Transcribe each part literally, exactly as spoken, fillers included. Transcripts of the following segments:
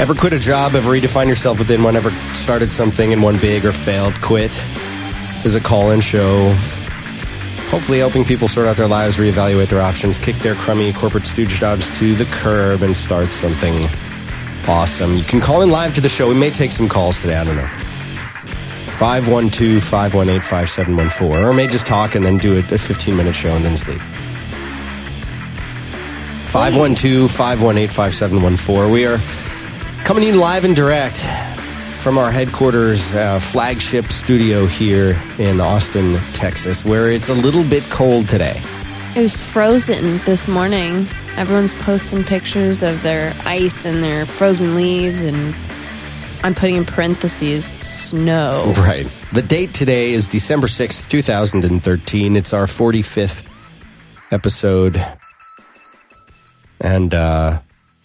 Ever quit a job, ever redefine yourself within one, ever started something and one big or failed quit is a call-in show. Hopefully helping people sort out their lives, reevaluate their options, kick their crummy corporate stooge jobs to the curb and start something awesome. You can call in live to the show. We may take some calls today. I don't know. five one two, five one eight, five seven one four. Or may just talk and then do a fifteen-minute show and then sleep. five one two, five one eight, five seven one four. We are coming in live and direct from our headquarters uh, flagship studio here in Austin, Texas, where it's a little bit cold today. It was frozen this morning. Everyone's posting pictures of their ice and their frozen leaves, and I'm putting in parentheses, snow. Right. The date today is December sixth, twenty thirteen. It's our forty-fifth episode. And, uh,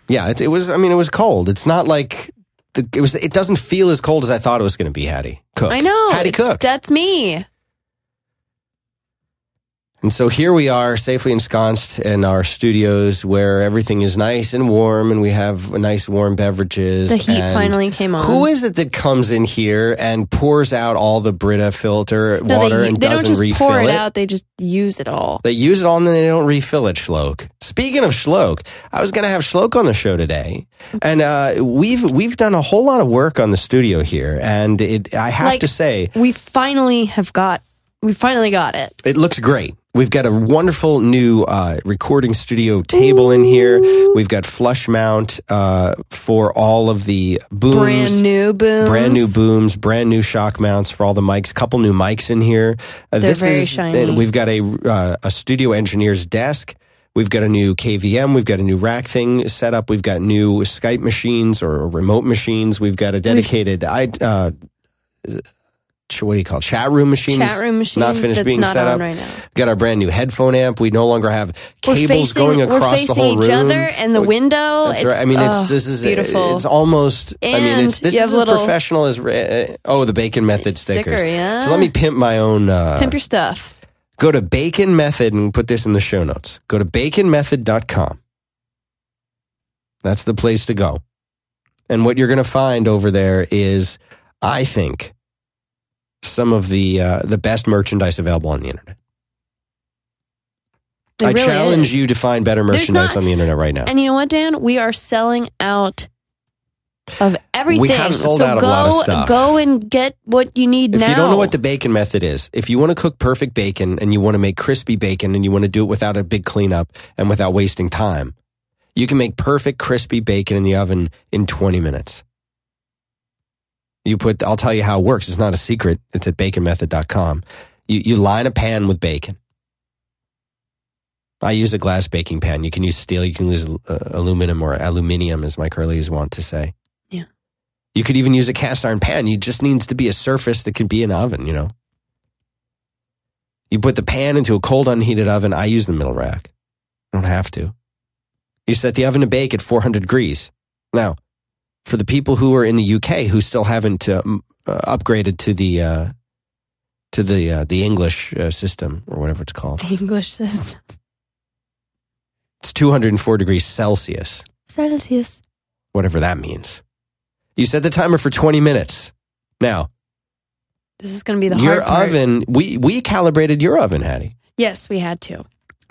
yeah, it, it was, I mean, it was cold. It's not like... It was. It doesn't feel as cold as I thought it was going to be, Hattie Cook. I know. Hattie Cook. That's me. And so here we are, safely ensconced in our studios where everything is nice and warm and we have nice warm beverages. The heat and finally came on. Who is it that comes in here and pours out all the Brita filter no, water they, and they doesn't refill it? They don't just pour it out, they just use it all. They use it all and then they don't refill it, Shlok. Speaking of Shlok, I was going to have Shlok on the show today. And uh, we've we've done a whole lot of work on the studio here. And it, I have like, to say... We finally have got... We finally got it. It looks great. We've got a wonderful new uh, recording studio table Ooh. in here. We've got flush mount uh, for all of the booms. Brand new booms. Brand new booms. Brand new shock mounts for all the mics. Couple new mics in here. Uh, They're this very is, shiny. And we've got a, uh, a studio engineer's desk. We've got a new K V M. We've got a new rack thing set up. We've got new Skype machines or remote machines. We've got a dedicated... I, uh, what do you call it? Chat room machine. Chat room machine. Not finished that's being not set up. Right now. We've got our brand new headphone amp. We no longer have cables facing, going across the whole room. We're facing each other and the window. That's it's, right. I mean, it's oh, this is beautiful. It's almost. And I mean, it's this is as professional as uh, oh the Bacon Method stickers. Sticker, yeah. So let me pimp my own. Uh, pimp your stuff. Go to Bacon Method and put this in the show notes. Go to bacon method dot com. That's the place to go. And what you're going to find over there is, I think, some of the uh, the best merchandise available on the internet. It I really challenge is. you to find better merchandise not, on the internet right now. And you know what, Dan? We are selling out of everything. We have sold so out go, a lot of stuff. Go and get what you need if now. If you don't know what the Bacon Method is, if you want to cook perfect bacon and you want to make crispy bacon and you want to do it without a big cleanup and without wasting time, you can make perfect crispy bacon in the oven in twenty minutes. You put, I'll tell you how it works. It's not a secret. It's at bacon method dot com. You you line a pan with bacon. I use a glass baking pan. You can use steel. You can use uh, aluminum or aluminium, as my curlies want to say. Yeah. You could even use a cast iron pan. You just needs to be a surface that can be an oven, you know. You put the pan into a cold, unheated oven. I use the middle rack. I don't have to. You set the oven to bake at four hundred degrees. Now, for the people who are in the U K who still haven't uh, uh, upgraded to the uh, to the uh, the English uh, system or whatever it's called, the English system, it's two hundred four degrees Celsius. Celsius, whatever that means. You set the timer for twenty minutes. Now, this is going to be the your hard part. oven. We we calibrated your oven, Hattie. Yes, we had to.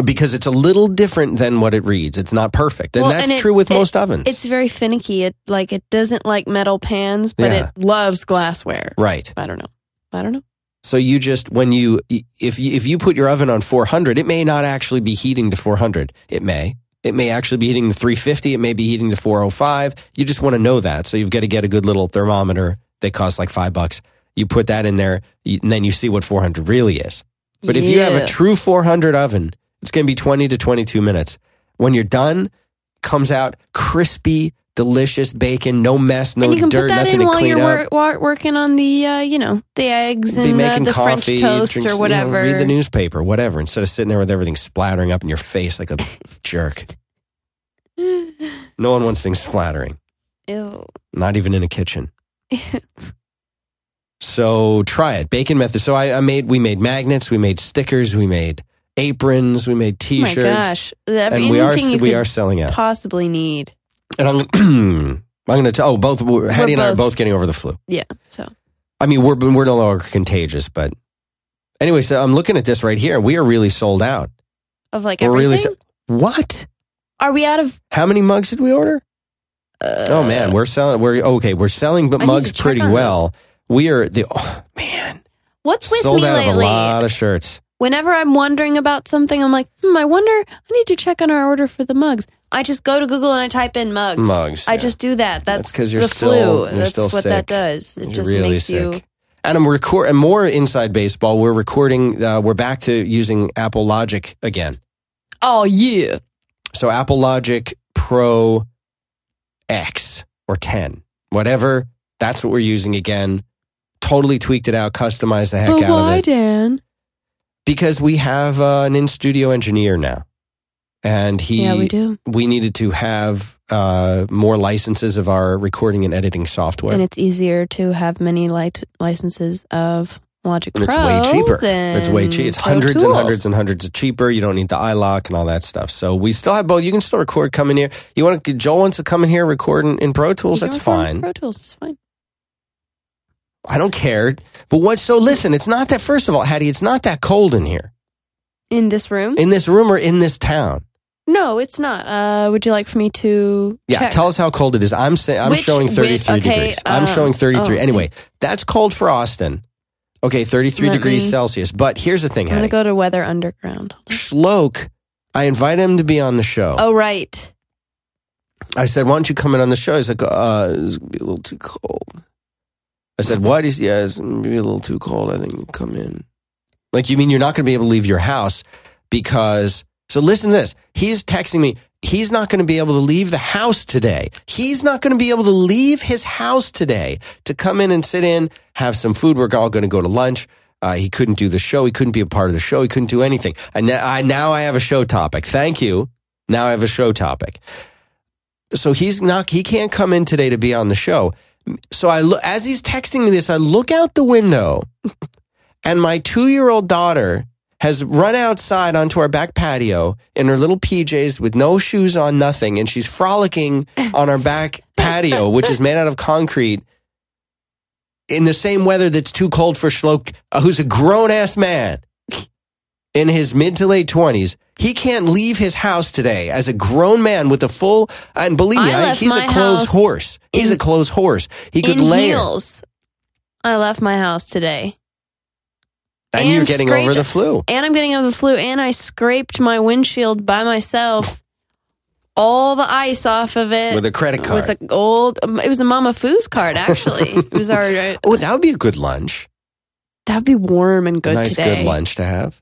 Because it's a little different than what it reads. It's not perfect. And well, that's and it, true with it, most ovens. It's very finicky. It like it doesn't like metal pans, but yeah. it loves glassware. Right. I don't know. I don't know. So you just, when you, if you, if you put your oven on four hundred, it may not actually be heating to four hundred. It may. It may actually be heating to three fifty. It may be heating to four oh five. You just want to know that. So you've got to get a good little thermometer. They cost like five bucks. You put that in there, and then you see what four hundred really is. But yeah. if you have a true four hundred oven, it's going to be twenty to twenty-two minutes. When you're done, comes out crispy, delicious bacon, no mess, no dirt, nothing to clean up. And you can put that in while you're wor- working on the, uh, you know, the eggs and the, the French toast or whatever. You know, read the newspaper, whatever, instead of sitting there with everything splattering up in your face like a jerk. No one wants things splattering. Ew. Not even in a kitchen. So try it. Bacon Method. So I, I made, we made magnets, we made stickers, we made aprons, we made t-shirts. Oh my gosh. Every, and we are we are selling out. Possibly need. And I'm I'm going to tell. Oh, both Hattie and both, I are both getting over the flu. Yeah. So, I mean, we're we're no longer contagious, but anyway. So I'm looking at this right here. We are really sold out of like we're everything. Really so- what? Are we out of? How many mugs did we order? Uh, oh man, we're selling. We're okay. We're selling, but I mugs pretty well. Those. We are the oh, man. What's with sold me out lately? Of a lot of shirts. Whenever I'm wondering about something, I'm like, hmm, I wonder, I need to check on our order for the mugs. I just go to Google and I type in mugs. Mugs. I yeah. just do that. That's because you're the still, flu. You're That's still what sick. That does. It you're just really makes sick. You... And I'm record. And more inside baseball. We're recording. Uh, we're back to using Apple Logic again. Oh yeah. So Apple Logic Pro X or ten, whatever. That's what we're using again. Totally tweaked it out, customized the heck but out why, of it. Why, Dan? Because we have uh, an in-studio engineer now. And he, yeah, we do. We needed to have uh, more licenses of our recording and editing software. And it's easier to have many light licenses of Logic Pro. And it's way cheaper. It's way cheap. It's hundreds Pro Tools. and hundreds and hundreds of cheaper. You don't need the iLock and all that stuff. So we still have both. You can still record coming here. You want to, Joel wants to come in here record in, in Pro Tools. You That's fine. Pro Tools is fine. I don't care. But what? So listen, it's not that, first of all, Hattie, it's not that cold in here. In this room? In this room or in this town? No, it's not. Uh, would you like for me to Yeah, check? Tell us how cold it is. I'm saying I'm which, showing thirty-three which, okay, degrees. Uh, I'm showing thirty-three. Oh, anyway, thanks. That's cold for Austin. Okay, thirty-three Let degrees me, Celsius. But here's the thing, Hattie. I'm going to go to Weather Underground. Shlok, I invited him to be on the show. Oh, right. I said, why don't you come in on the show? He's like, uh, it's going to be a little too cold. I said, what is, yeah, it's maybe a little too cold. I think you come in. Like, you mean you're not going to be able to leave your house because, so listen to this. He's texting me. He's not going to be able to leave the house today. He's not going to be able to leave his house today to come in and sit in, have some food. We're all going to go to lunch. Uh, he couldn't do the show. He couldn't be a part of the show. He couldn't do anything. And now I, now I have a show topic. Thank you. Now I have a show topic. So he's not, he can't come in today to be on the show. So I look, as he's texting me this, I look out the window and my two-year-old daughter has run outside onto our back patio in her little P Js with no shoes on, nothing. And she's frolicking on our back patio, which is made out of concrete in the same weather that's too cold for Shlok, who's a grown-ass man in his mid to late twenties. He can't leave his house today as a grown man with a full, and believe me, I I, he's a closed horse. He's in, a closed horse. He could lay. Heels. I left my house today. And, and you're getting scraped, over the flu. And I'm getting over the flu, and I scraped my windshield by myself, all the ice off of it. With a credit card. With an old, it was a Mama Foo's card, actually. It was already. Right. Oh, that would be a good lunch. That would be warm and good a nice, today. Nice, good lunch to have.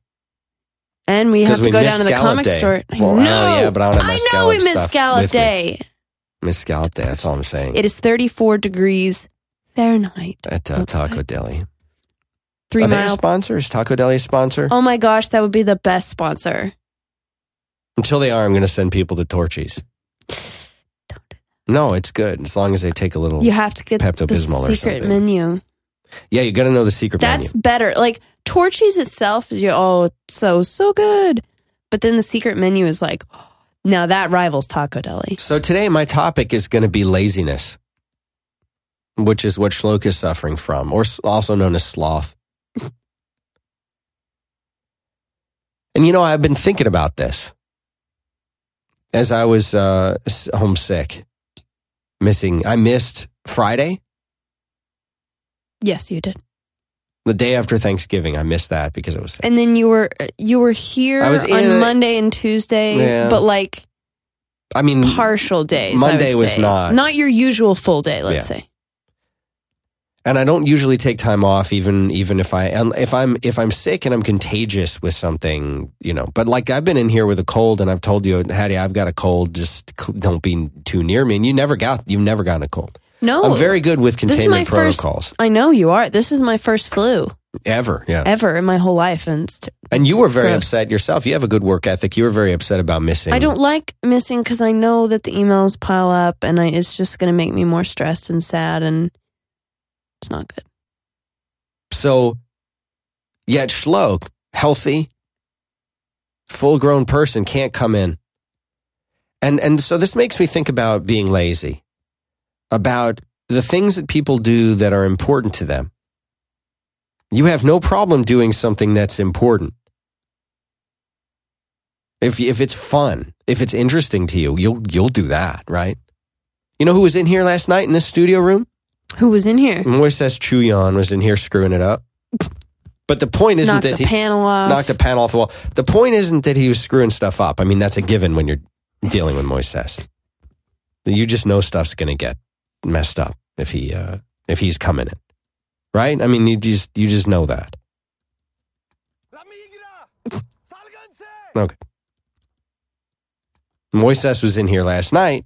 And we have to go down to the comic store. Well, no, I, yeah, but I, don't have I know we missed Scallop Day. Miss Scallop Day, that's all I'm saying. It is thirty-four degrees Fahrenheit. At uh, Taco Deli. Three Are mile. They a sponsor? Is Taco Deli a sponsor? Oh my gosh, that would be the best sponsor. Until they are, I'm going to send people to Torchy's. Don't do that. No, it's good. As long as they take a little Pepto-Bismol or something. You have to get Pepto-Bismol the secret menu. Yeah, you got to know the secret That's menu. That's better. Like, Torchy's itself, you oh, it's so, so good. But then the secret menu is like, oh, now that rivals Taco Deli. So today my topic is going to be laziness, which is what Shlok is suffering from, or also known as sloth. And you know, I've been thinking about this as I was uh, homesick, missing, I missed Friday. Yes, you did. The day after Thanksgiving, I missed that because it was. Thanksgiving. And then you were you were here on a, Monday and Tuesday, yeah. But like, I mean, partial days. Monday was say. not not your usual full day. Let's yeah. say. And I don't usually take time off, even even if I if I'm if I'm sick and I'm contagious with something, you know. But like I've been in here with a cold, and I've told you, Hattie, I've got a cold. Just don't be too near me. And you never got you've never gotten a cold. No. I'm very good with containment protocols. First, I know you are. This is my first flu. Ever, yeah. Ever in my whole life. And, and you were very gross. upset yourself. You have a good work ethic. You were very upset about missing. I don't like missing because I know that the emails pile up and I, it's just going to make me more stressed and sad and it's not good. So, yet Shlok, healthy, full-grown person, can't come in. And and so this makes me think about being lazy. about the things that people do that are important to them. You have no problem doing something that's important. If if it's fun, if it's interesting to you, you'll you'll do that, right? You know who was in here last night in this studio room? Who was in here? Moises Chuyon was in here screwing it up. But the point isn't knocked that the he panel off. knocked the panel off the wall. The point isn't that he was screwing stuff up. I mean, that's a given when you're dealing with Moises. You just know stuff's going to get messed up if he uh, if he's coming in, right? I mean, you just you just know that. Okay. Moises was in here last night.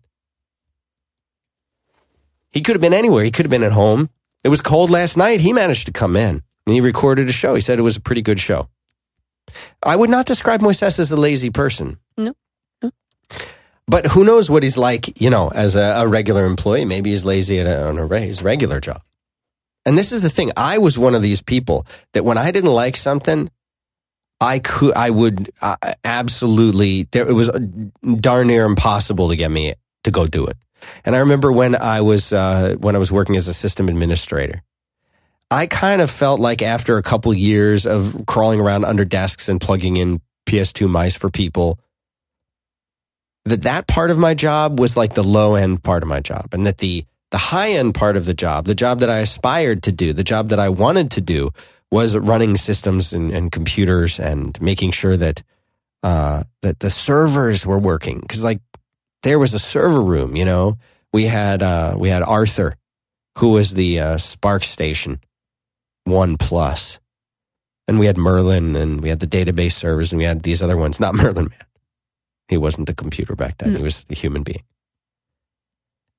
He could have been anywhere. He could have been at home. It was cold last night. He managed to come in, and he recorded a show. He said it was a pretty good show. I would not describe Moises as a lazy person. No. no. But who knows what he's like, you know, as a, a regular employee. Maybe he's lazy at a, on a, his regular job. And this is the thing. I was one of these people that when I didn't like something, I could, I would uh, absolutely, there, it was darn near impossible to get me to go do it. And I remember when I was, uh, when I was working as a system administrator, I kind of felt like after a couple years of crawling around under desks and plugging in P S two mice for people, that that part of my job was like the low end part of my job, and that the, the high end part of the job, the job that I aspired to do, the job that I wanted to do, was running systems and, and computers and making sure that uh, that the servers were working. Because like there was a server room, you know, we had uh, we had Arthur, who was the uh, Spark Station One Plus, and we had Merlin, and we had the database servers, and we had these other ones. Not Merlin, man. He wasn't the computer back then. Mm. He was a human being.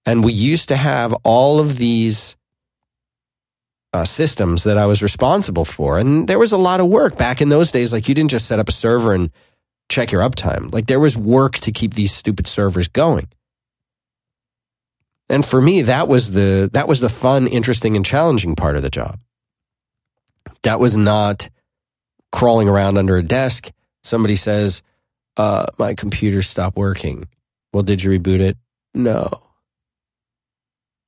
And we used to have all of these uh, systems that I was responsible for. And there was a lot of work back in those days. Like, you didn't just set up a server and check your uptime. Like, there was work to keep these stupid servers going. And for me, that was the that was the fun, interesting, and challenging part of the job. That was not crawling around under a desk. Somebody says, Uh, my computer stopped working. Well, did you reboot it? No.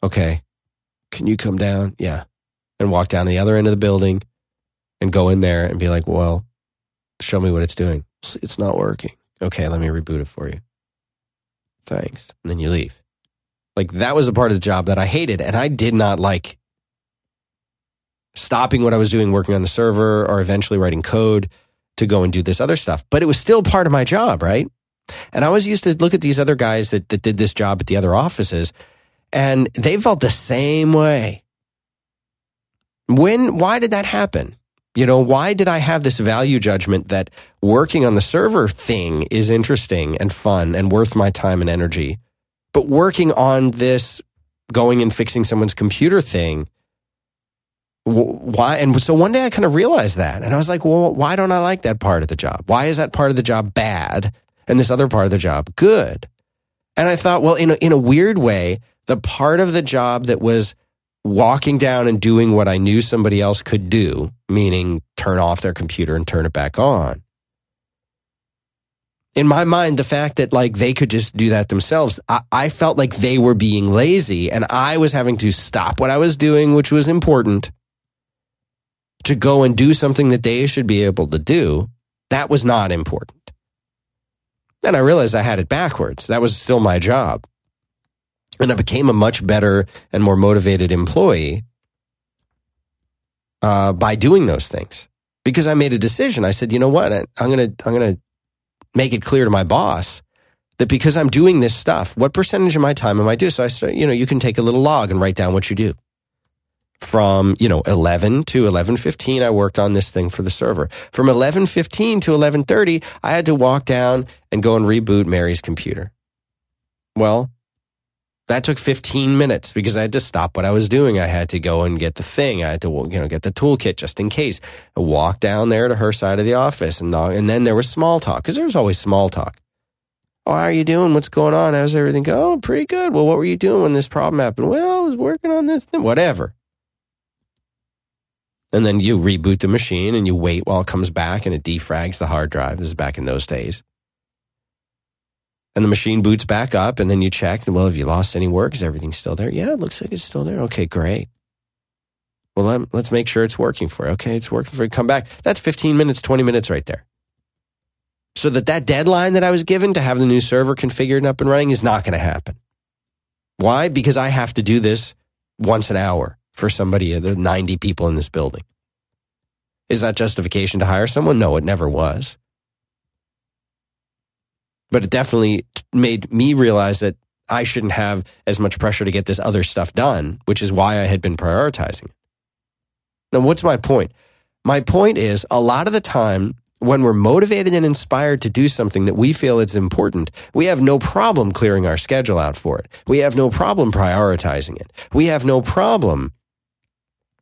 Okay. Can you come down? Yeah. And walk down to the other end of the building and go in there and be like, well, show me what it's doing. It's not working. Okay, let me reboot it for you. Thanks. And then you leave. Like, that was a part of the job that I hated, and I did not like stopping what I was doing, working on the server, or eventually writing code to go and do this other stuff. But it was still part of my job, right? And I always used to look at these other guys that, that did this job at the other offices, and they felt the same way. When, why did that happen? You know, why did I have this value judgment that working on the server thing is interesting and fun and worth my time and energy, but working on this going and fixing someone's computer thing, why? And so one day I kind of realized that, and I was like, well, why don't I like that part of the job? Why is that part of the job bad and this other part of the job good? And I thought, well, in a, in a weird way, the part of the job that was walking down and doing what I knew somebody else could do, meaning turn off their computer and turn it back on, in my mind, the fact that like they could just do that themselves, I, I felt like they were being lazy, and I was having to stop what I was doing, which was important, to go and do something that they should be able to do. That was not important. And I realized I had it backwards. That was still my job. And I became a much better and more motivated employee uh, by doing those things, because I made a decision. I said, you know what? I'm going to I'm going to make it clear to my boss that because I'm doing this stuff, what percentage of my time am I doing? So I started, you know, you can take a little log and write down what you do. From, you know, eleven to eleven fifteen, I worked on this thing for the server. From eleven fifteen to eleven thirty, I had to walk down and go and reboot Mary's computer. Well, that took fifteen minutes because I had to stop what I was doing. I had to go and get the thing. I had to, you know, get the toolkit just in case. I walked down there to her side of the office, and and then there was small talk, because there was always small talk. Oh, how are you doing? What's going on? How's everything go? Oh, pretty good. Well, what were you doing when this problem happened? Well, I was working on this thing, whatever. And then you reboot the machine and you wait while it comes back and it defrags the hard drive. This is back in those days. and the machine boots back up, and then you check, well, have you lost any work? Is everything still there? Yeah, it looks like it's still there. Okay, great. Well, let, let's make sure it's working for you. Okay, it's working for you. Come back. That's fifteen minutes, twenty minutes right there. So that that deadline that I was given to have the new server configured and up and running is not going to happen. Why? Because I have to do this once an hour for somebody, the ninety people in this building. Is that justification to hire someone? No, it never was. But it definitely made me realize that I shouldn't have as much pressure to get this other stuff done, which is why I had been prioritizing it. Now, what's my point? My point is, a lot of the time, when we're motivated and inspired to do something that we feel it's important, we have no problem clearing our schedule out for it. We have no problem prioritizing it. We have no problem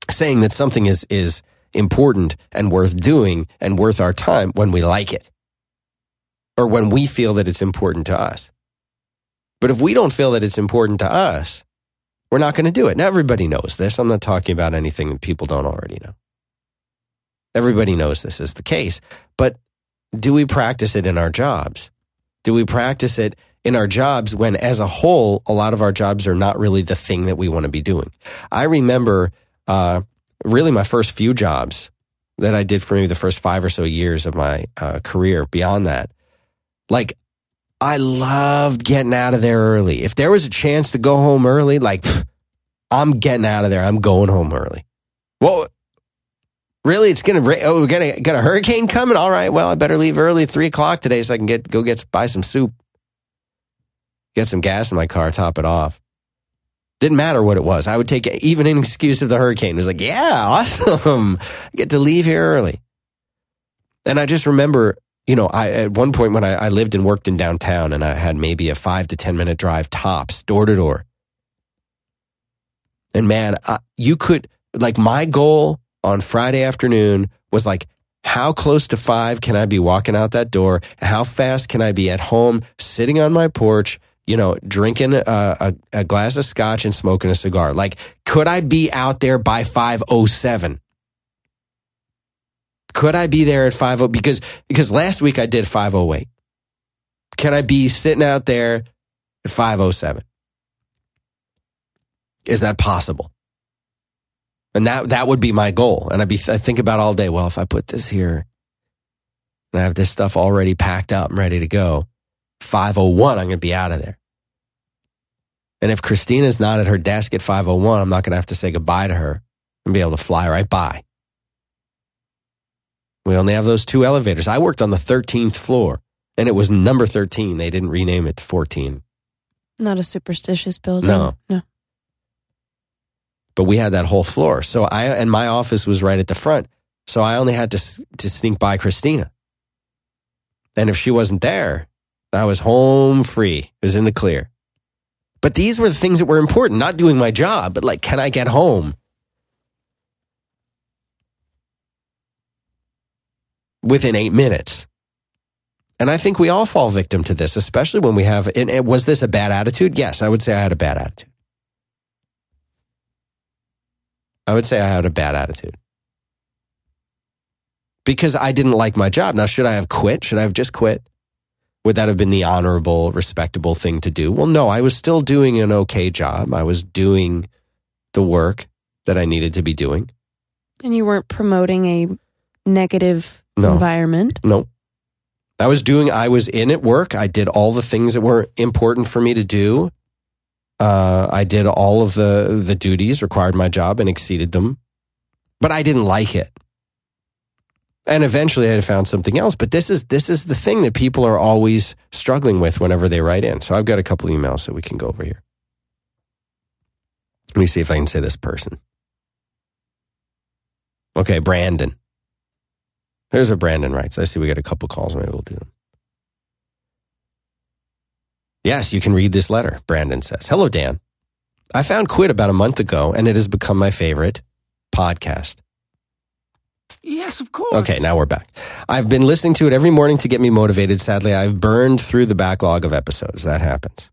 saying that something is, is important and worth doing and worth our time when we like it, or when we feel that it's important to us. But if we don't feel that it's important to us, we're not going to do it. Now, everybody knows this. I'm not talking about anything that people don't already know. Everybody knows this is the case. But do we practice it in our jobs? Do we practice it in our jobs when, as a whole, a lot of our jobs are not really the thing that we want to be doing? I remember uh, really my first few jobs that I did for maybe the first five or so years of my uh, career beyond that. Like, I loved getting out of there early. If there was a chance to go home early, like, pff, I'm getting out of there. I'm going home early. Well, really, it's gonna ra- oh, we're gonna got a hurricane coming. All right, well, I better leave early at three o'clock today so I can get go get buy some soup, get some gas in my car, top it off. Didn't matter what it was. I would take it, even an excuse of the hurricane. It was like, yeah, awesome. I get to leave here early. And I just remember, you know, I at one point when I, I lived and worked in downtown, and I had maybe a five to ten minute drive tops, door to door. And man, I, you could like my goal on Friday afternoon was like, how close to five can I be walking out that door? How fast can I be at home, sitting on my porch, you know, drinking a, a, a glass of scotch and smoking a cigar? Like, could I be out there by five oh seven? Could I be there at five oh? Because because last week I did five oh eight. Can I be sitting out there at five oh seven? Is that possible? And that that would be my goal. And I'd be I think about all day. Well, if I put this here and I have this stuff already packed up and ready to go, five oh one, I'm going to be out of there. And if Christina's not at her desk at five oh one, I'm not going to have to say goodbye to her and be able to fly right by. We only have those two elevators. I worked on the thirteenth floor, and it was number thirteen. They didn't rename it to fourteen. Not a superstitious building. No. No. But we had that whole floor. So I, and my office was right at the front. So I only had to to sneak by Christina. And if she wasn't there, I was home free. It was in the clear. But these were the things that were important. Not doing my job, but like, can I get home? Within eight minutes. And I think we all fall victim to this, especially when we have, and, and was this a bad attitude? Yes, I would say I had a bad attitude. I would say I had a bad attitude. Because I didn't like my job. Now, should I have quit? Should I have just quit? Would that have been the honorable, respectable thing to do? Well, no, I was still doing an okay job. I was doing the work that I needed to be doing. And you weren't promoting a negative No. environment? No. I was doing, I was in at work. I did all the things that were important for me to do. Uh, I did all of the, the duties required my job and exceeded them. But I didn't like it. And eventually I found something else. But this is, this is the thing that people are always struggling with whenever they write in. So I've got a couple emails that we can go over here. Let me see if I can say this person. Okay, Brandon. There's a Brandon writes. I see we got a couple calls. Maybe we'll do them. Yes, you can read this letter. Brandon says, hello, Dan. I found Quit about a month ago, and it has become my favorite podcast. Yes, of course. Okay, now we're back. I've been listening to it every morning to get me motivated. Sadly, I've burned through the backlog of episodes. That happens.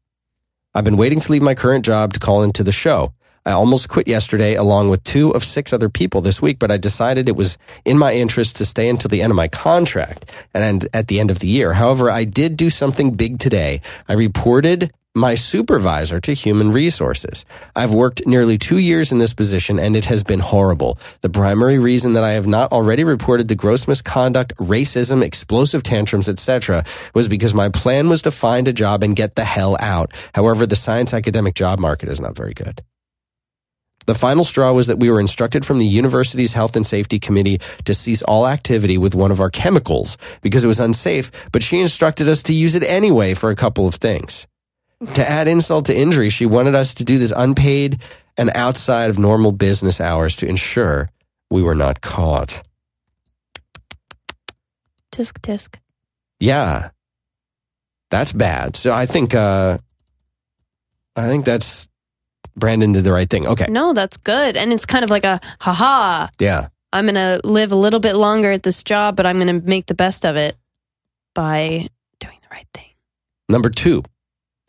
I've been waiting to leave my current job to call into the show. I almost quit yesterday along with two of six other people this week, but I decided it was in my interest to stay until the end of my contract and at the end of the year. However, I did do something big today. I reported my supervisor to human resources. I've worked nearly two years in this position and it has been horrible. The primary reason that I have not already reported the gross misconduct, racism, explosive tantrums, et cetera was because my plan was to find a job and get the hell out. However, the science academic job market is not very good. The final straw was that we were instructed from the university's Health and Safety Committee to cease all activity with one of our chemicals because it was unsafe, but she instructed us to use it anyway for a couple of things. To add insult to injury, she wanted us to do this unpaid and outside of normal business hours to ensure we were not caught. Tisk, tisk. Yeah. That's bad. So I think, uh, I think that's, Brandon did the right thing. Okay. No, that's good. And it's kind of like a, haha. Yeah. I'm going to live a little bit longer at this job, but I'm going to make the best of it by doing the right thing. Number two.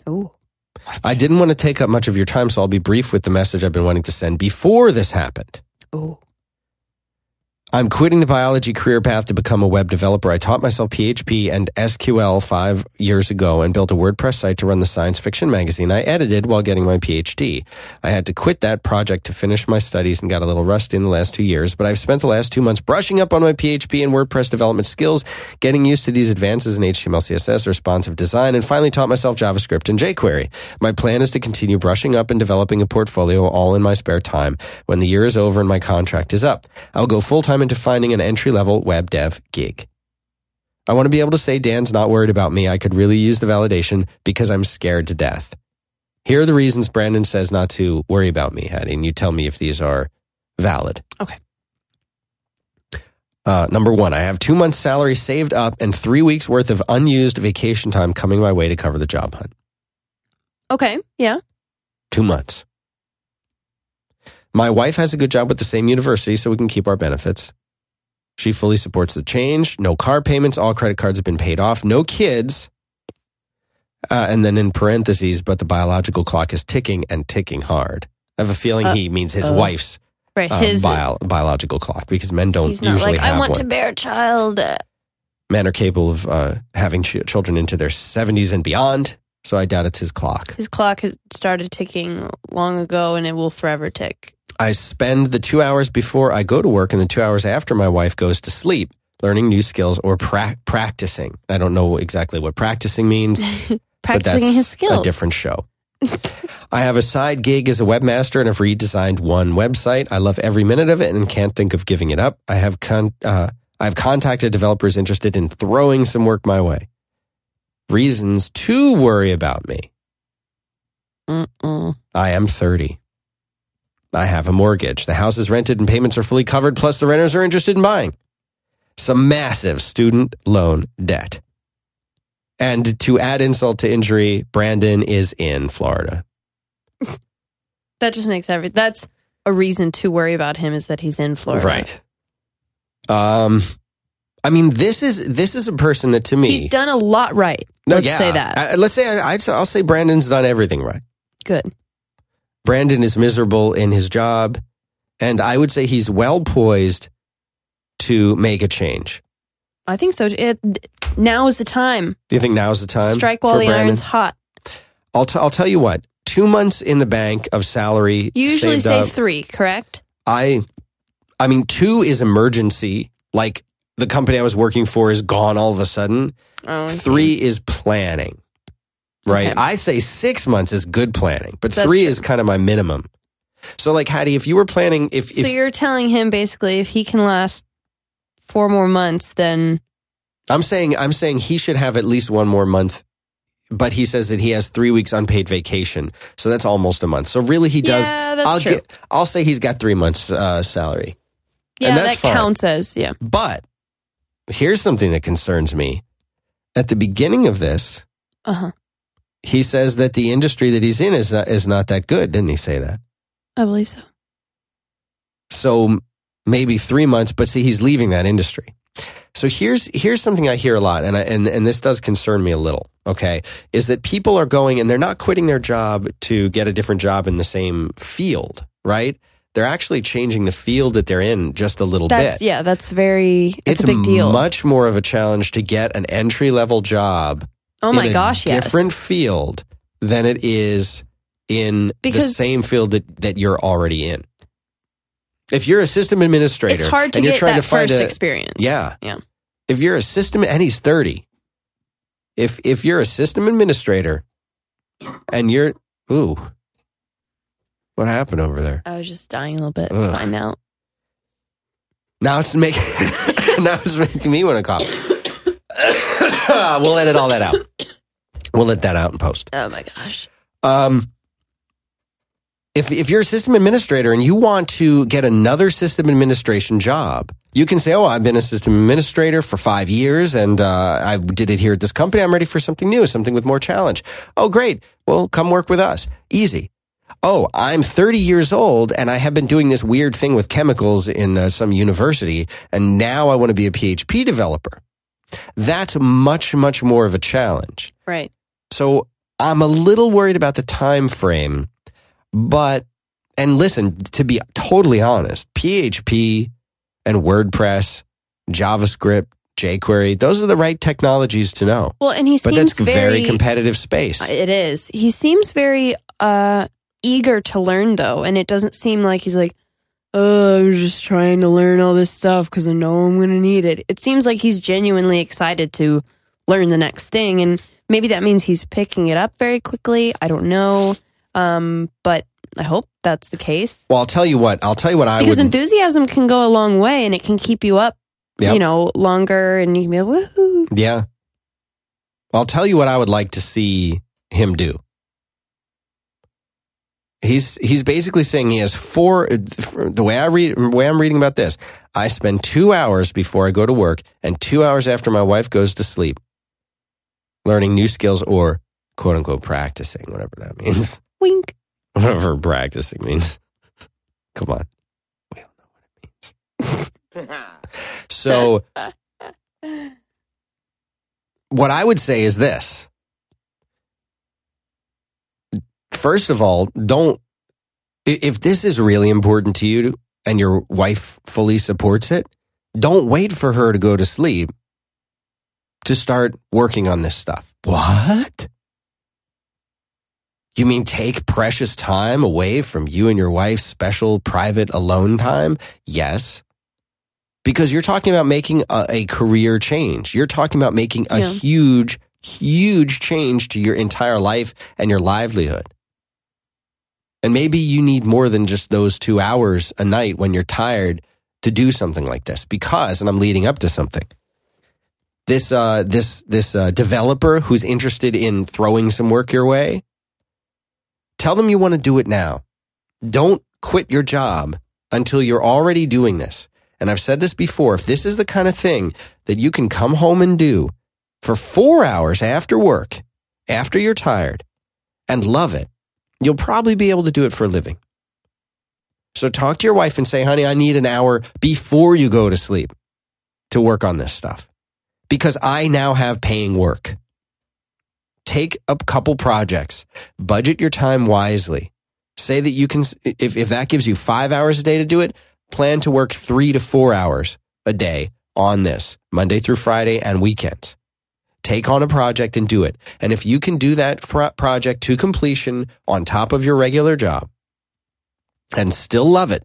Ooh. I didn't want to take up much of your time, so I'll be brief with the message I've been wanting to send before this happened. Ooh. I'm quitting the biology career path to become a web developer. I taught myself P H P and S Q L five years ago and built a WordPress site to run the science fiction magazine I edited while getting my P H D. I had to quit that project to finish my studies and got a little rusty in the last two years, but I've spent the last two months brushing up on my P H P and WordPress development skills, getting used to these advances in H T M L, C S S, responsive design, and finally taught myself JavaScript and jQuery. My plan is to continue brushing up and developing a portfolio all in my spare time when the year is over and my contract is up. I'll go full-time into finding an entry-level web dev gig. I want to be able to say Dan's not worried about me. I could really use the validation because I'm scared to death. Here are the reasons Brandon says not to worry about me, Hattie, and you tell me if these are valid. Okay. Uh, number one, I have two months' salary saved up and three weeks' worth of unused vacation time coming my way to cover the job hunt. Okay, yeah. Two months. My wife has a good job with the same university, so we can keep our benefits. She fully supports the change. No car payments. All credit cards have been paid off. No kids. Uh, and then in parentheses, but the biological clock is ticking and ticking hard. I have a feeling uh, he means his uh, wife's right, uh, his, bio, biological clock, because men don't usually have one. He's not like, I want one. to bear a child. Men are capable of uh, having ch- children into their seventies and beyond. So I doubt it's his clock. His clock has started ticking long ago, and it will forever tick. I spend the two hours before I go to work and the two hours after my wife goes to sleep learning new skills or pra- practicing. I don't know exactly what practicing means. Practicing but that's his skills. A different show. I have a side gig as a webmaster and have redesigned one website. I love every minute of it and can't think of giving it up. I have con- uh, I've contacted developers interested in throwing some work my way. Reasons to worry about me. Mm-mm. I am thirty. I have a mortgage. The house is rented and payments are fully covered, plus the renters are interested in buying. Some massive student loan debt. And to add insult to injury, Brandon is in Florida. That just makes every... That's a reason to worry about him, is that he's in Florida. Right. Um... I mean, this is this is a person that, to me... He's done a lot right. No, let's yeah. say that. I, let's say, I, I'll say Brandon's done everything right. Good. Brandon is miserable in his job, and I would say he's well poised to make a change. I think so. It, now is the time. Do you think now is the time? Strike while the Brandon? iron's hot. I'll, t- I'll tell you what. Two months in the bank of salary. You usually say up. three, correct? I, I mean, two is emergency, like... The company I was working for is gone all of a sudden. Oh, okay. Three is planning, right? Okay. I say six months is good planning, but That's three true. is kind of my minimum. So, like, Hattie, if you were planning... if So if, you're telling him, basically, if he can last four more months, then... I'm saying, I'm saying he should have at least one more month. But he says that he has three weeks unpaid vacation. So that's almost a month. So really he does... Yeah, that's I'll true. Get, I'll say he's got three months uh, salary. Yeah, and that's that fine. counts as... yeah. But... Here's something that concerns me. At the beginning of this, uh-huh. he says that the industry that he's in is not, is not that good. Didn't he say that? I believe so. So maybe three months, but see, he's leaving that industry. So here's here's something I hear a lot, and I, and and this does concern me a little. Okay, is that people are going and they're not quitting their job to get a different job in the same field, right? They're actually changing the field that they're in just a little that's, bit. Yeah, that's very. That's it's a big deal. It's much more of a challenge to get an entry level job. Oh my in a gosh! Different yes, different field than it is in because the same field that that you're already in. If you're a system administrator, it's hard to and you're get trying that to find first a, experience. Yeah, yeah. If you're a system, and he's thirty. If if you're a system administrator, and you're ooh, what happened over there? I was just dying a little bit. It's fine now. Now it's making now it's making me want to cough. We'll edit all that out. We'll let that out in post. Oh my gosh. Um. If if you're a system administrator and you want to get another system administration job, you can say, oh, I've been a system administrator for five years and uh, I did it here at this company. I'm ready for something new, something with more challenge. Oh, great. Well, come work with us. Easy. Oh, I'm thirty years old and I have been doing this weird thing with chemicals in uh, some university and now I want to be a P H P developer. That's much, much more of a challenge. Right. So I'm a little worried about the time frame. But, and listen, to be totally honest, P H P and WordPress, JavaScript, jQuery, those are the right technologies to know. Well, and he seems but that's very, very competitive space. It is. He seems very uh, eager to learn, though, and it doesn't seem like he's like, oh, I'm just trying to learn all this stuff because I know I'm going to need it. It seems like he's genuinely excited to learn the next thing, and maybe that means he's picking it up very quickly. I don't know. Um, but I hope that's the case. Well, I'll tell you what, I'll tell you what I would. Because enthusiasm can go a long way and it can keep you up, yep. you know, longer and you can be like, woohoo. Yeah. I'll tell you what I would like to see him do. He's, he's basically saying he has four, the way I read, the way I'm reading about this, I spend two hours before I go to work and two hours after my wife goes to sleep, learning new skills or quote unquote practicing, whatever that means. Wink. Whatever practicing means. Come on. We all know what it means. So, what I would say is this. First of all, don't, if this is really important to you and your wife fully supports it, don't wait for her to go to sleep to start working on this stuff. What? You mean take precious time away from you and your wife's special private alone time? Yes. Because you're talking about making a, a career change. You're talking about making a yeah. huge, huge change to your entire life and your livelihood. And maybe you need more than just those two hours a night when you're tired to do something like this. Because, and I'm leading up to something, this, uh, this, this uh, developer who's interested in throwing some work your way, tell them you want to do it now. Don't quit your job until you're already doing this. And I've said this before, if this is the kind of thing that you can come home and do for four hours after work, after you're tired, and love it, you'll probably be able to do it for a living. So talk to your wife and say, honey, I need an hour before you go to sleep to work on this stuff because I now have paying work. Take a couple projects, budget your time wisely. Say that you can, if, if that gives you five hours a day to do it, plan to work three to four hours a day on this, Monday through Friday and weekends. Take on a project and do it. And if you can do that project to completion on top of your regular job and still love it,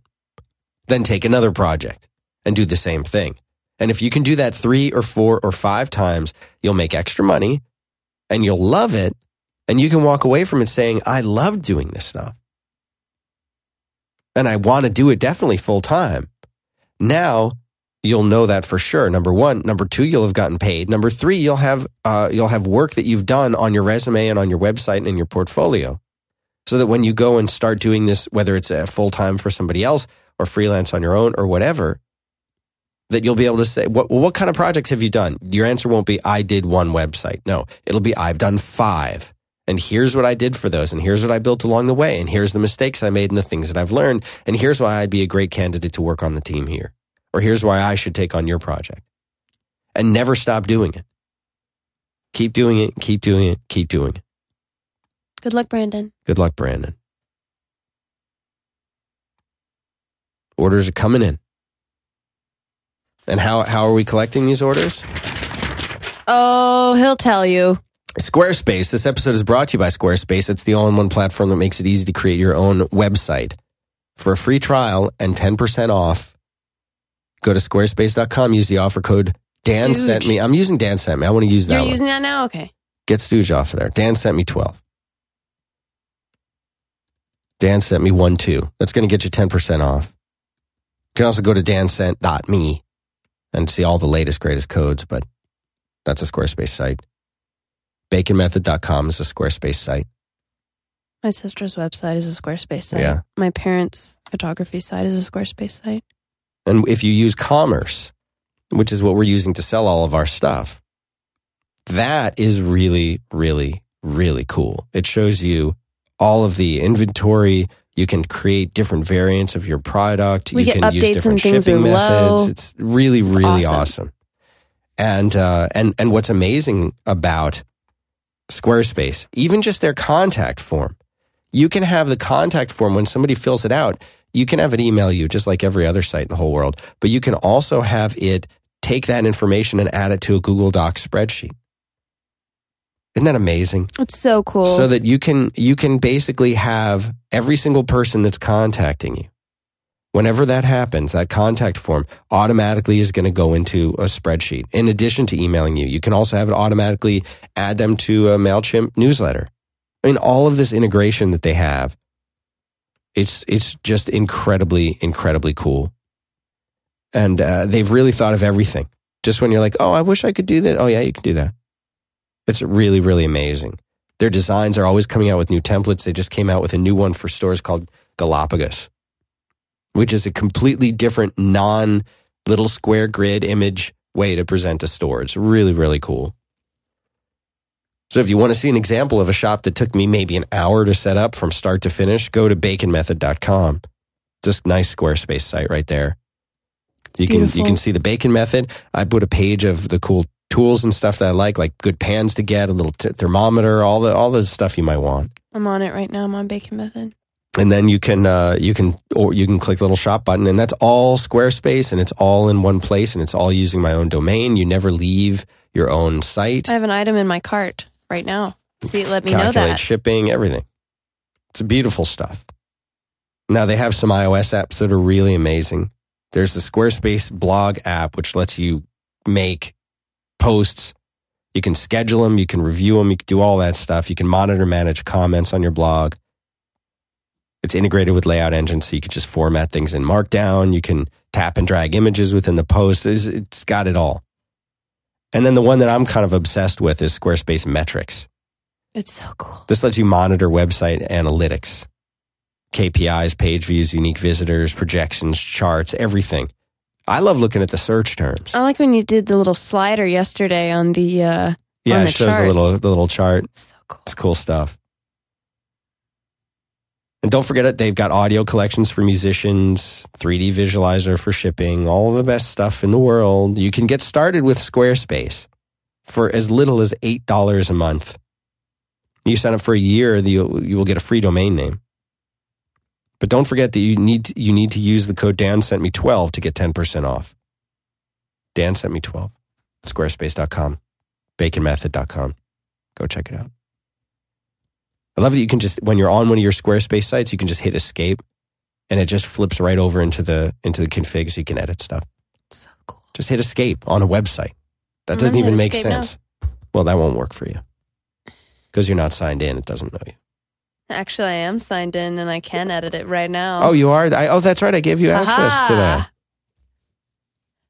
then take another project and do the same thing. And if you can do that three or four or five times, you'll make extra money. And you'll love it, and you can walk away from it saying, I love doing this stuff. And I want to do it definitely full time. Now, you'll know that for sure, number one. Number two, you'll have gotten paid. Number three, you'll have uh, you'll have work that you've done on your resume and on your website and in your portfolio. So that when you go and start doing this, whether it's a full time for somebody else or freelance on your own or whatever, that you'll be able to say, what, what kind of projects have you done? Your answer won't be, I did one website. No, it'll be, I've done five. And here's what I did for those. And here's what I built along the way. And here's the mistakes I made and the things that I've learned. And here's why I'd be a great candidate to work on the team here. Or here's why I should take on your project. and never stop doing it. Keep doing it, keep doing it, keep doing it. Good luck, Brandon. Good luck, Brandon. Orders are coming in. And how how are we collecting these orders? Oh, he'll tell you. Squarespace. This episode is brought to you by Squarespace. It's the all-in-one platform that makes it easy to create your own website. For a free trial and ten percent off, go to squarespace dot com. Use the offer code Dan Stooge. Sent me. I'm using Dan Sent Me. I want to use that. You're one. Using that now? Okay. Get Stooge off of there. Dan Sent Me twelve. Dan Sent Me one two. That's going to get you ten percent off. You can also go to dan sent dot me and see all the latest, greatest codes, but that's a Squarespace site. bacon method dot com is a Squarespace site. My sister's website is a Squarespace site. Yeah. My parents' photography site is a Squarespace site. And if you use Commerce, which is what we're using to sell all of our stuff, that is really, really, really cool. It shows you all of the inventory. You can create different variants of your product. We you can use different shipping methods. Low. It's really, really awesome. awesome. And uh, and and what's amazing about Squarespace, even just their contact form, you can have the contact form when somebody fills it out. You can have it email you just like every other site in the whole world, but you can also have it take that information and add it to a Google Docs spreadsheet. Isn't that amazing? It's so cool. So that you can you can basically have every single person that's contacting you. Whenever that happens, that contact form automatically is going to go into a spreadsheet. In addition to emailing you, you can also have it automatically add them to a MailChimp newsletter. I mean, all of this integration that they have, it's it's just incredibly, incredibly cool. And uh, they've really thought of everything. Just when you're like, oh, I wish I could do that. Oh, yeah, you can do that. It's really, really amazing. Their designs are always coming out with new templates. They just came out with a new one for stores called Galapagos, which is a completely different non-little square grid image way to present a store. It's really, really cool. So if you want to see an example of a shop that took me maybe an hour to set up from start to finish, go to bacon method dot com. Just nice Squarespace site right there. It's you beautiful. can you can see the Bacon Method. I put a page of the cool tools and stuff that I like, like good pans to get, a little t- thermometer, all the all the stuff you might want. I'm on it right now. I'm on Bacon Method. And then you can uh, you can or you can click the little shop button, and that's all Squarespace, and it's all in one place, and it's all using my own domain. You never leave your own site. I have an item in my cart right now. See, let me Calculate know that shipping, everything. It's beautiful stuff. Now they have some iOS apps that are really amazing. There's the Squarespace blog app, which lets you make posts. You can schedule them, you can review them, you can do all that stuff. You can monitor, manage comments on your blog. It's integrated with Layout Engine, so you can just format things in Markdown. You can tap and drag images within the post. It's, it's got it all. And then the one that I'm kind of obsessed with is Squarespace Metrics. It's so cool. This lets you monitor website analytics, K P Is, page views, unique visitors, projections, charts, everything. I love looking at the search terms. I like when you did the little slider yesterday on the uh, yeah, on the it shows charts. the little the little chart. It's so cool. It's cool stuff. And don't forget it, they've got audio collections for musicians, three D visualizer for shipping, all the best stuff in the world. You can get started with Squarespace for as little as eight dollars a month. You sign up for a year, you, you will get a free domain name. But don't forget that you need you need to use the code Dan Sent Me twelve to get ten percent off. Dan Sent Me twelve. Squarespace dot com. bacon method dot com. Go check it out. I love that you can just, when you're on one of your Squarespace sites, you can just hit escape and it just flips right over into the into the config so you can edit stuff. So cool. Just hit escape on a website. That I'm doesn't even make sense. Now. Well, that won't work for you because you're not signed in. It doesn't know you. Actually, I am signed in and I can edit it right now. Oh, you are? I, oh, that's right. I gave you Aha. access to that.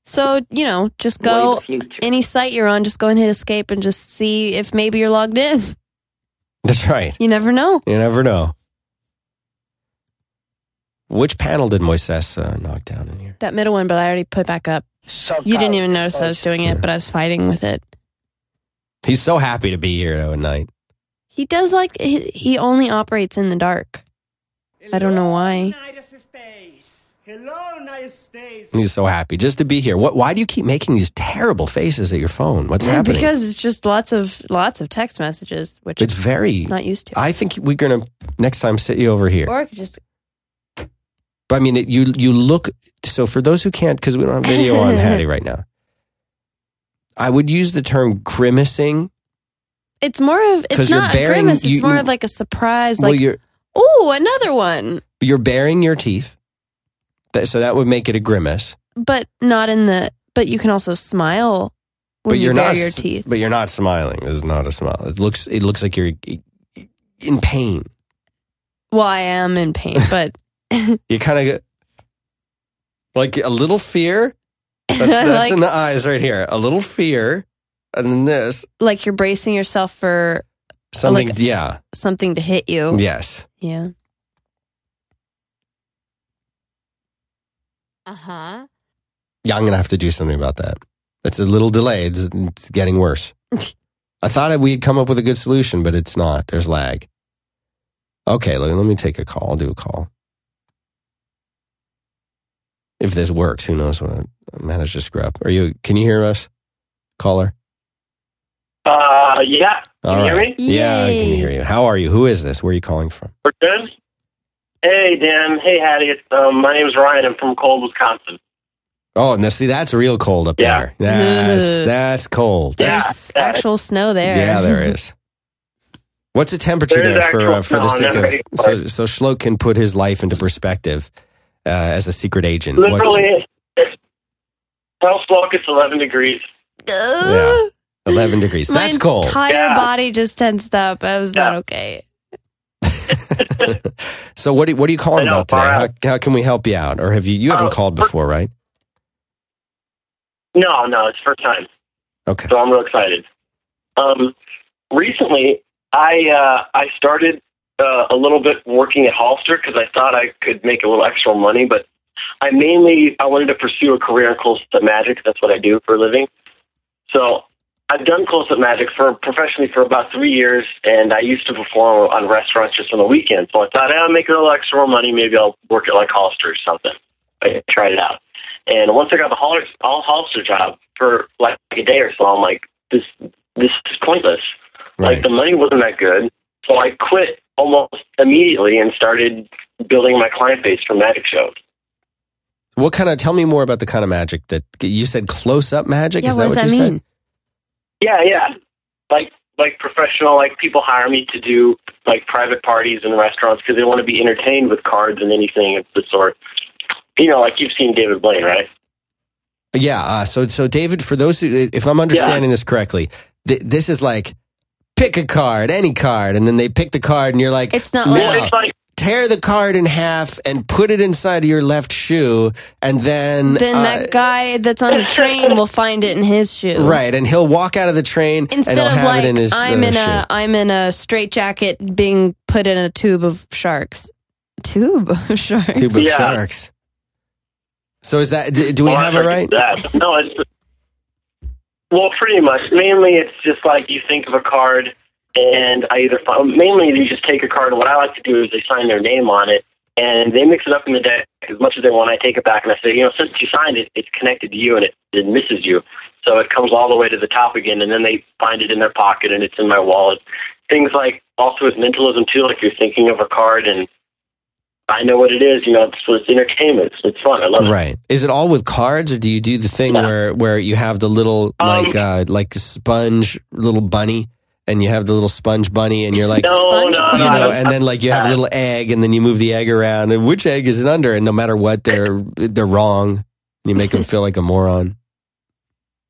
So, you know, just go, any site you're on, just go and hit escape and just see if maybe you're logged in. That's right. You never know. You never know. Which panel did Moises uh, knock down in here? That middle one, but I already put back up. So you didn't even notice I was doing it, but I was fighting with it. He's so happy to be here though, at night. He does like, he, he only operates in the dark. I don't know why. Hello, United States. He's so happy just to be here. What? Why do you keep making these terrible faces at your phone? What's yeah, happening? Because it's just lots of lots of text messages, which it's very not used to. I think we're gonna next time sit you over here, or I could just. But I mean, it, you you look so for those who can't because we don't have video on Hattie right now. I would use the term grimacing. It's more of it's not bearing, a grimace. It's you, more of like a surprise. Well, like, oh, another one. You're baring your teeth. So that would make it a grimace, but not in the. But you can also smile when but you're you bare not, your teeth. But you're not smiling. This is not a smile. It looks. It looks like you're in pain. Well, I am in pain, but you kind of get like a little fear. That's, that's like, in the eyes right here. A little fear, and then this. Like you're bracing yourself for something. Like, yeah, something to hit you. Yes. Yeah. Uh-huh. Yeah, I'm going to have to do something about that. It's a little delayed. It's, it's getting worse. I thought we'd come up with a good solution, but it's not. There's lag. Okay, let, let me take a call. I'll do a call. If this works, who knows what I managed to screw up. Are you, can you hear us? Caller? Uh, yeah. Can All you right. hear me? Yeah, Yay. I can hear you. How are you? Who is this? Where are you calling from? We're good. Hey, Dan. Hey, Hattie. Um, my name is Ryan. I'm from cold Wisconsin. Oh, and see, that's real cold up yeah. there. That's, that's cold. That's yeah, actual that. snow there. Yeah, there is. What's the temperature there, there for uh, for the sake of... So, so Shlok can put his life into perspective uh, as a secret agent. Literally, tell Shlok it's eleven degrees. Yeah, eleven degrees. That's my cold. My entire yeah. body just tensed up. I was yeah. not okay. So what do, what are you calling know, about today? How, how can we help you out? Or have you you haven't uh, called before, for, right? No, no, it's first time. Okay, so I'm real excited. Um, recently, I uh, I started uh, a little bit working at Hollister because I thought I could make a little extra money, but I mainly I wanted to pursue a career in close-up magic. That's what I do for a living. So. I've done close-up magic for professionally for about three years, and I used to perform on restaurants just on the weekend. So I thought, hey, I'll make a little extra more money. Maybe I'll work at like Hollister or something. I tried it out, and once I got the Hollister, Hollister job for like a day or so, I'm like, this this is pointless. Right. Like the money wasn't that good, so I quit almost immediately and started building my client base for magic shows. What kind of? Tell me more about the kind of magic that you said. Close-up magic. Yeah, is that what, what does that you mean? Said? Yeah, yeah. Like like professional, like people hire me to do like private parties and restaurants because they want to be entertained with cards and anything of the sort. You know, like you've seen David Blaine, right? Yeah, uh, so so David, for those who, if I'm understanding yeah. this correctly, th- this is like pick a card, any card, and then they pick the card and you're like, it's not no, like, it's like tear the card in half and put it inside of your left shoe, and then then uh, that guy that's on the train will find it in his shoe, right? And he'll walk out of the train instead and he'll of have like it in his, I'm uh, in shoe. a I'm in a straitjacket being put in a tube of sharks, tube of sharks, tube of yeah. sharks. So is that do, do we well, have it right? That. No, it's well, pretty much. Mainly, it's just like you think of a card. And I either find, mainly they just take a card, and what I like to do is they sign their name on it, and they mix it up in the deck as much as they want. I take it back, and I say, you know, since you signed it, it's connected to you, and it, it misses you. So it comes all the way to the top again, and then they find it in their pocket, and it's in my wallet. Things like, also with mentalism, too, like you're thinking of a card, and I know what it is, you know, it's, it's entertainment, it's, it's fun, I love it. Right. Is it all with cards, or do you do the thing yeah. where, where you have the little, like, um, uh, like sponge, little bunny? And you have the little sponge bunny, and you're like, no, no, you know, and then like you have a little egg, and then you move the egg around, and which egg is it under? And no matter what, they're they're wrong, and you make them feel like a moron.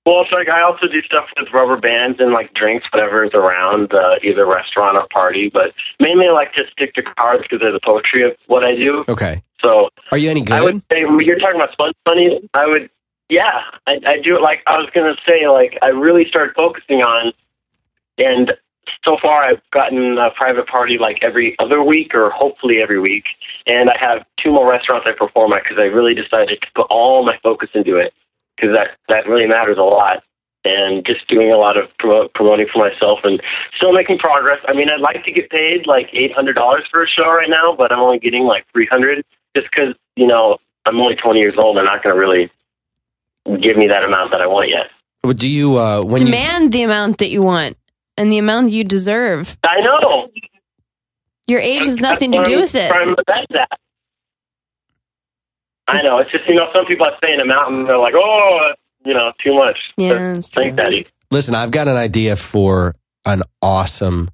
Well, it's like I also do stuff with rubber bands and like drinks, whatever is around uh, either restaurant or party, but mainly I like to stick to cards because they're the poetry of what I do. Okay. So, are you any good? I would say when you're talking about sponge bunny. I would, yeah, I, I do it. Like I was gonna say, like I really started focusing on. And so far, I've gotten a private party like every other week or hopefully every week. And I have two more restaurants I perform at because I really decided to put all my focus into it because that, that really matters a lot. And just doing a lot of promote, promoting for myself and still making progress. I mean, I'd like to get paid like eight hundred dollars for a show right now, but I'm only getting like three hundred dollars just because, you know, I'm only twenty years old. They're not going to really give me that amount that I want yet. Do you uh, when demand you... the amount that you want and the amount you deserve? I know. Your age has nothing to do with it. That. I know. It's just, you know, some people are saying amount and they're like, oh, you know, too much. Yeah, it's true. Listen, I've got an idea for an awesome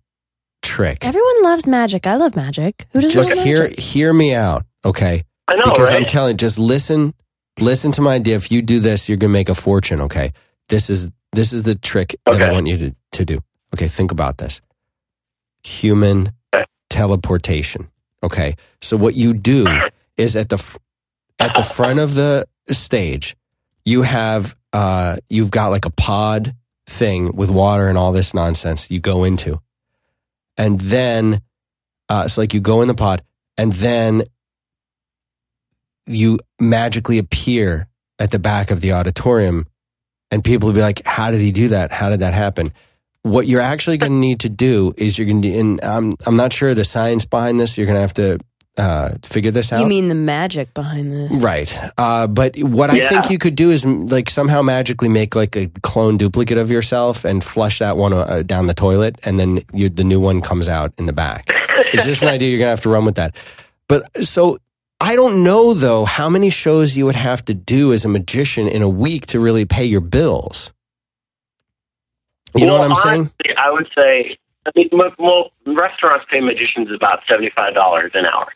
trick. Everyone loves magic. I love magic. Who doesn't love magic? Just hear hear me out, okay? I know, because right? I'm telling you, just listen, listen to my idea. If you do this, you're going to make a fortune, okay? This is this is the trick okay. that I want you to, to do. Okay, think about this. Human teleportation. Okay, so what you do is at the at the front of the stage, you have uh, you've got like a pod thing with water and all this nonsense. You go into, and then uh, so like you go in the pod, and then you magically appear at the back of the auditorium, and people will be like, "How did he do that? How did that happen?" What you're actually going to need to do is you're going to, and I'm, I'm not sure the science behind this, you're going to have to uh, figure this out. You mean the magic behind this. Right. Uh, but what yeah. I think you could do is like somehow magically make like a clone duplicate of yourself and flush that one uh, down the toilet, and then you, the new one comes out in the back. It's just an idea. You're going to have to run with that. But so I don't know, though, how many shows you would have to do as a magician in a week to really pay your bills. You know well, what I'm honestly, saying? I would say, I mean, well, restaurants pay magicians about seventy-five dollars an hour.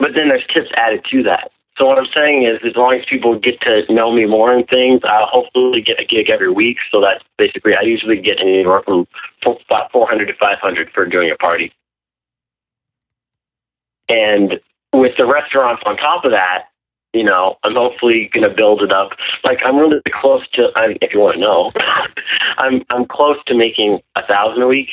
But then there's tips added to that. So what I'm saying is, as long as people get to know me more and things, I'll hopefully get a gig every week. So that's basically, I usually get anywhere from four hundred to five hundred for doing a party. And with the restaurants on top of that, you know, I'm hopefully going to build it up. Like, I'm really close to, I mean, if you want to know, I'm I'm close to making a thousand a week.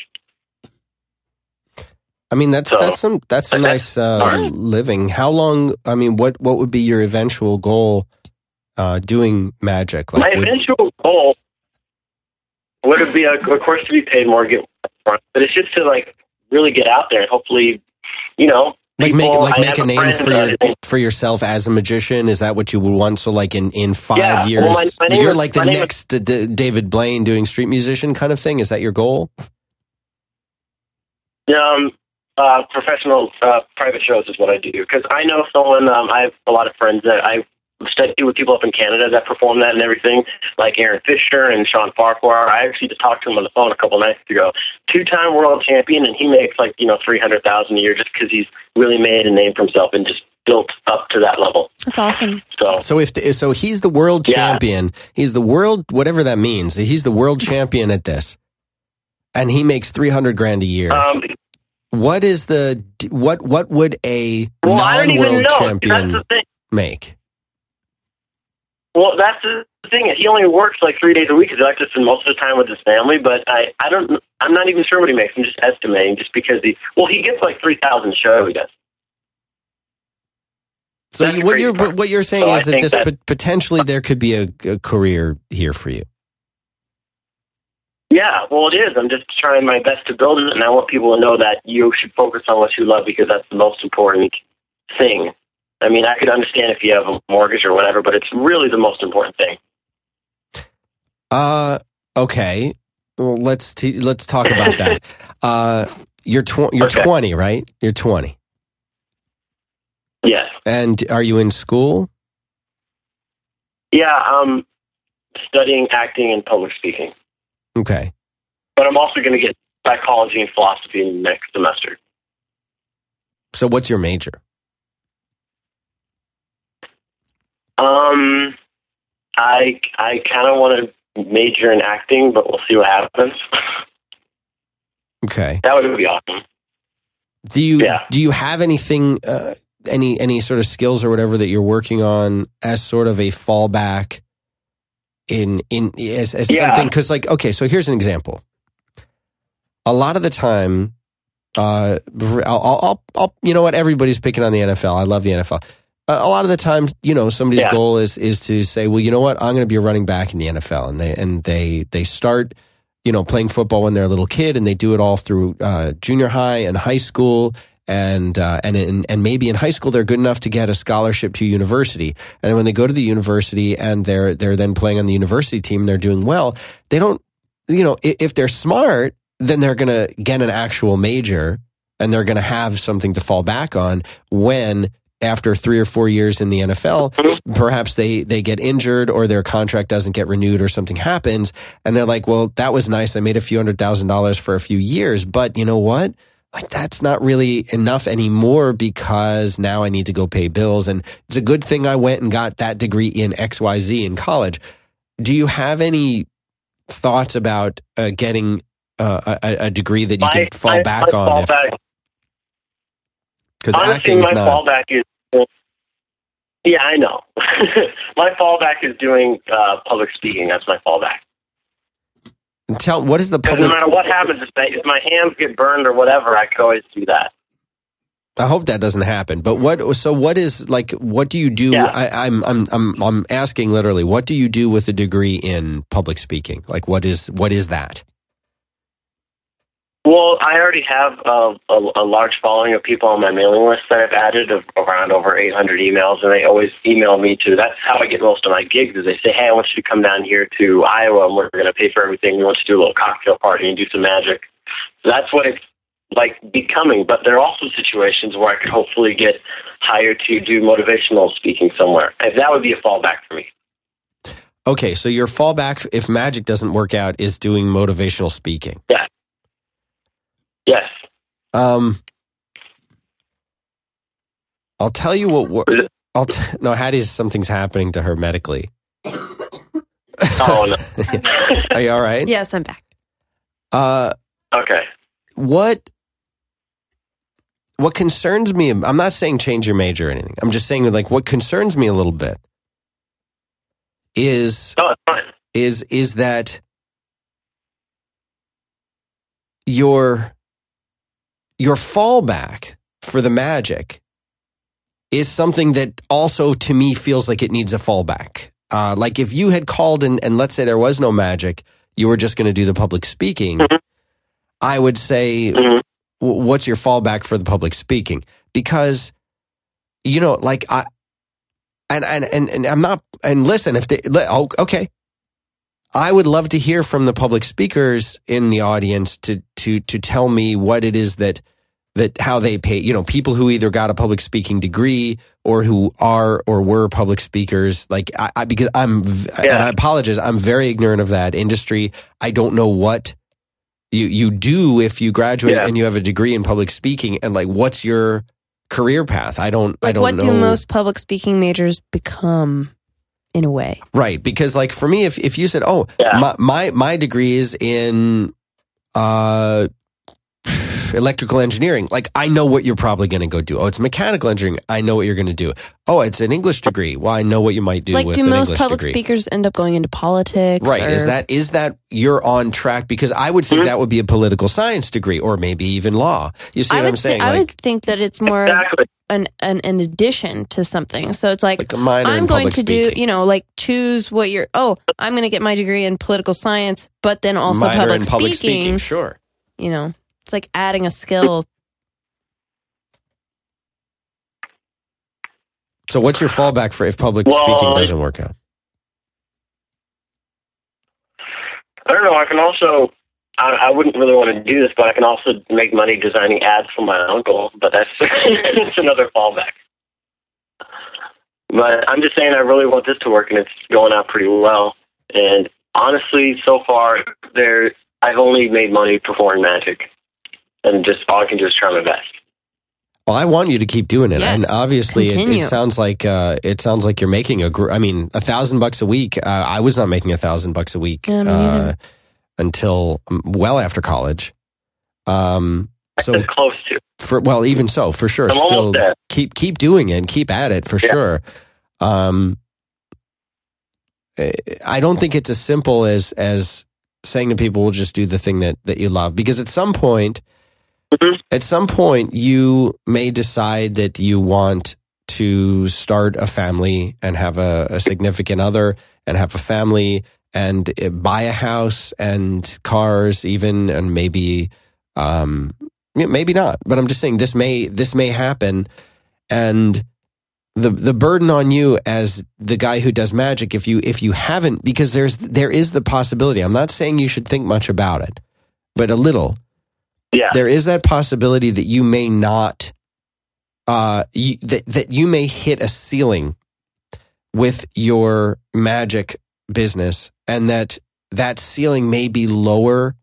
I mean, that's so, that's some that's a okay. nice uh, right. living. How long, I mean, what, what would be your eventual goal uh, doing magic? Like, My would, eventual goal would be, of course, to be paid more, get more, but it's just to, like, really get out there and hopefully, you know, Like people, make like I make a name for your, for yourself as a magician. Is that what you would want? So like in, in five yeah, years, well, my, my you're is, like the next is, D- David Blaine doing street musician kind of thing. Is that your goal? Um, uh, professional uh, private shows is what I do, because I know someone. Um, I have a lot of friends that I study with, people up in Canada that perform that and everything, like Aaron Fisher and Shaun Farquhar. I actually just talked to him on the phone a couple nights ago. Two-time world champion, and he makes like, you know, three hundred thousand dollars a year just because he's really made a name for himself and just built up to that level. That's awesome. So, so if the, so he's the world champion. Yeah. He's the world, whatever that means. He's the world champion at this, and he makes three hundred grand a year. Um, what is the what? What would a well, non-world champion make? Well, that's the thing. He only works like three days a week. He's like to spend most of the time with his family. But I, I don't. I'm not even sure what he makes. I'm just estimating, just because he. Well, he gets like three thousand a show. He does. So you, what you're part. what you're saying so is I that this that, p- potentially there could be a, a career here for you. Yeah, well, it is. I'm just trying my best to build it, and I want people to know that you should focus on what you love, because that's the most important thing. I mean, I could understand if you have a mortgage or whatever, but it's really the most important thing. Uh, okay. Well, let's t- let's talk about that. uh, you're tw- you're okay. twenty, right? You're twenty. Yes. And are you in school? Yeah, I'm studying acting and public speaking. Okay. But I'm also going to get psychology and philosophy in the next semester. So what's your major? Um, I I kind of want to major in acting, but we'll see what happens. Okay, that would be awesome. Do you yeah. do you have anything, uh, any any sort of skills or whatever that you're working on as sort of a fallback in in as, as yeah. something? Because like, okay, so here's an example. A lot of the time, uh, I'll, I'll I'll you know what, everybody's picking on the N F L. I love the N F L. A lot of the time, you know, somebody's yeah. goal is is to say, well, you know what, I'm going to be a running back in the N F L, and they and they they start, you know, playing football when they're a little kid, and they do it all through uh, junior high and high school, and uh, and in, and maybe in high school they're good enough to get a scholarship to university. And when they go to the university and they're they're then playing on the university team, and they're doing well. They don't, you know, if they're smart, then they're going to get an actual major and they're going to have something to fall back on when, after three or four years in the N F L, perhaps they, they get injured or their contract doesn't get renewed or something happens. And they're like, well, that was nice. I made a few hundred thousand dollars for a few years, but you know what? Like, that's not really enough anymore because now I need to go pay bills. And it's a good thing I went and got that degree in X Y Z in college. Do you have any thoughts about uh, getting uh, a, a degree that you my, can fall I, back I, I on? Fall if, back. Because acting my not... fallback is, well, yeah, I know. My fallback is doing uh, public speaking. That's my fallback. And tell what is the public? No matter what happens, if, they, if my hands get burned or whatever, I could always do that. I hope that doesn't happen. But what? So what is like? What do you do? Yeah. I, I'm I'm I'm I'm asking literally. What do you do with a degree in public speaking? Like, what is what is that? Well, I already have a, a, a large following of people on my mailing list that I've added of around over eight hundred emails, and they always email me to. That's how I get most of my gigs. Is they say, "Hey, I want you to come down here to Iowa, and we're going to pay for everything. We want you to do a little cocktail party and do some magic." So that's what it's like becoming. But there are also situations where I could hopefully get hired to do motivational speaking somewhere, and that would be a fallback for me. Okay, so your fallback, if magic doesn't work out, is doing motivational speaking. Yeah. Yes. Um, I'll tell you what. I'll t- no, Hattie's something's happening to her medically. Oh no! Are you all right? Yes, I'm back. Uh, okay. What? What concerns me? I'm not saying change your major or anything. I'm just saying, like, what concerns me a little bit is oh, it's fine. is is that your. Your fallback for the magic is something that also, to me, feels like it needs a fallback. Uh, like if you had called and, and let's say there was no magic, you were just going to do the public speaking, mm-hmm. I would say, mm-hmm. what's your fallback for the public speaking? Because, you know, like, I, and, and, and, and I'm not, and listen, if they, oh, okay. I would love to hear from the public speakers in the audience to to to tell me what it is that that how they pay, you know, people who either got a public speaking degree or who are or were public speakers. Like I, I because I'm yeah. and I apologize, I'm very ignorant of that industry. I don't know what you you do if you graduate yeah. and you have a degree in public speaking, and like what's your career path? I don't like, I don't what know. What do most public speaking majors become? In a way. Right. Because like for me, if, if you said, oh, yeah. my, my, my degree is in uh, electrical engineering, like I know what you're probably going to go do. Oh, it's mechanical engineering. I know what you're going to do. Oh, it's an English degree. Well, I know what you might do like, with do an English degree. Like do most public speakers end up going into politics? Right. Or... Is that is that you're on track? Because I would think mm-hmm. that would be a political science degree or maybe even law. You see I what I'm say, saying? I like, would think that it's more... Exactly. An, an an addition to something. So it's like, like a minor I'm in going to speaking. do, you know, like choose what you're, oh, I'm going to get my degree in political science, but then also minor public, in public speaking. speaking. Sure. You know, it's like adding a skill. So what's your fallback for if public well, speaking doesn't work out? I don't know. I can also... I wouldn't really want to do this, but I can also make money designing ads for my uncle, but that's, that's another fallback. But I'm just saying I really want this to work, and it's going out pretty well. And honestly, so far, there I've only made money performing magic, and just I can just try my best. Well, I want you to keep doing it, yes. and obviously, it, it sounds like uh, it sounds like you're making a. Gr- I mean, a thousand bucks a week. Uh, I was not making a thousand bucks a week. Um, uh, until well after college. Um, so close to. For, well, even so, for sure. I'm still keep keep doing it and keep at it for yeah. sure. Um, I don't think it's as simple as as saying to people, we'll just do the thing that, that you love. Because at some point, mm-hmm. at some point you may decide that you want to start a family and have a, a significant other and have a family and buy a house and cars even, and maybe um, Maybe not, but I'm just saying this may this may happen, and the the burden on you as the guy who does magic, if you if you haven't, because there's there is the possibility. I'm not saying you should think much about it, but a little. Yeah, there is that possibility that you may not, uh, you, that that you may hit a ceiling with your magic business, and that that ceiling may be lower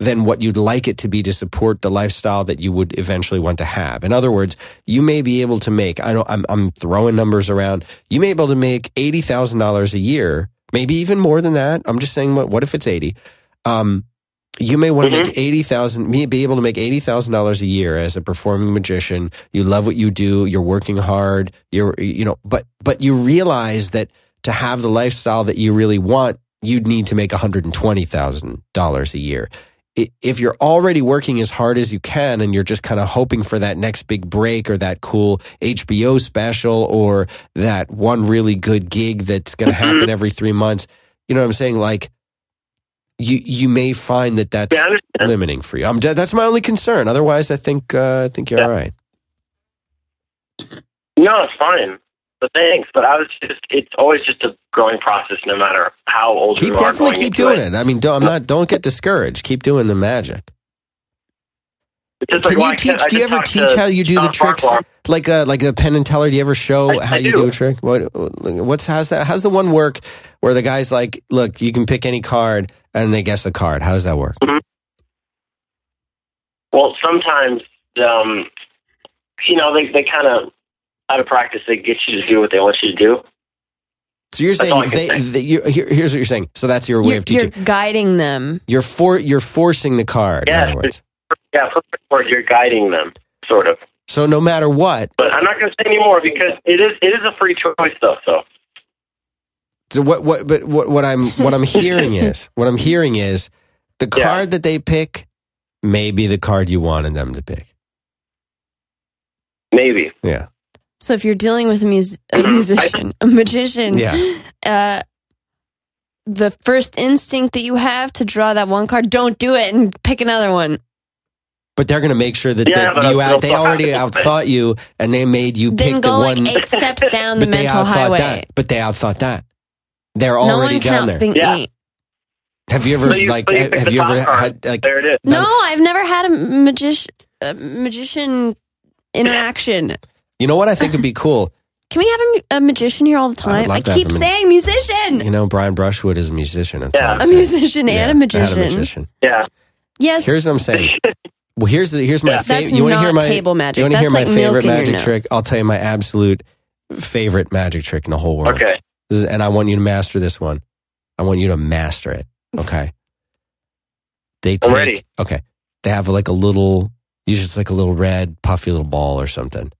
than what you'd like it to be to support the lifestyle that you would eventually want to have. In other words, you may be able to make, I know I'm, I'm throwing numbers around, you may be able to make eighty thousand dollars a year, maybe even more than that. I'm just saying, what, what if it's eighty? Um, you may want to mm-hmm. make eighty thousand dollars, be able to make eighty thousand dollars a year as a performing magician. You love what you do. You're working hard. You're, you know, but, but you realize that to have the lifestyle that you really want, you'd need to make one hundred twenty thousand dollars a year. If you're already working as hard as you can and you're just kind of hoping for that next big break or that cool H B O special or that one really good gig that's going to happen every three months, you know what I'm saying? Like, you you may find that that's yeah, limiting for you. I'm, that's my only concern. Otherwise, I think uh, I think you're yeah. all right. No, it's fine. But thanks. But I was just—it's always just a growing process, no matter how old keep you are. Definitely going keep doing it. it. I mean, don't, I'm not. Don't get discouraged. Keep doing the magic. Can like, you well, teach? Do you ever teach how you do Shaun the tricks? Farquhar. Like a like the pen and teller. Do you ever show I, how I you do. do a trick? What what's how's that? How's the one work where the guy's like, "Look, you can pick any card," and they guess the card. How does that work? Mm-hmm. Well, sometimes um, you know they they kind of. Out of practice, they get you to do what they want you to do. So you're that's saying they, say. they, you, here, here's what you're saying. So that's your way you're, of teaching. You're guiding them. You're for you're forcing the card. Yeah, yeah. Perfect word. You're guiding them, sort of. So no matter what. But I'm not going to say anymore because it is it is a free choice though. So. So what what but what, what I'm what I'm hearing is what I'm hearing is the card yeah. that they pick may be the card you wanted them to pick. Maybe. Yeah. So if you're dealing with a, mus- a musician, a magician, yeah. uh, the first instinct that you have to draw that one card, don't do it and pick another one. But they're going to make sure that, yeah, that you out, they already outthought you and they made you then pick the like one. Then go like eight steps down the mental highway. That, but they outthought that. They're no already down there. Yeah. Have you ever, so you, like, so you have, have you ever had, like, there it is. No, I've never had a, magi- a magician interaction. You know what I think would be cool? Can we have a, a magician here all the time? I keep a, saying musician. You know, Brian Brushwood is a musician. That's yeah. A musician and yeah, a magician. And a magician. Yeah. Yes. Here's what I'm saying. Well, here's the, here's my yeah. favorite. You want to hear my table magic? You want to hear my like favorite magic trick? I'll tell you my absolute favorite magic trick in the whole world. Okay. This is, and I want you to master this one. I want you to master it. Okay. They take. Already. Okay. They have like a little. Usually it's like a little red puffy little ball or something.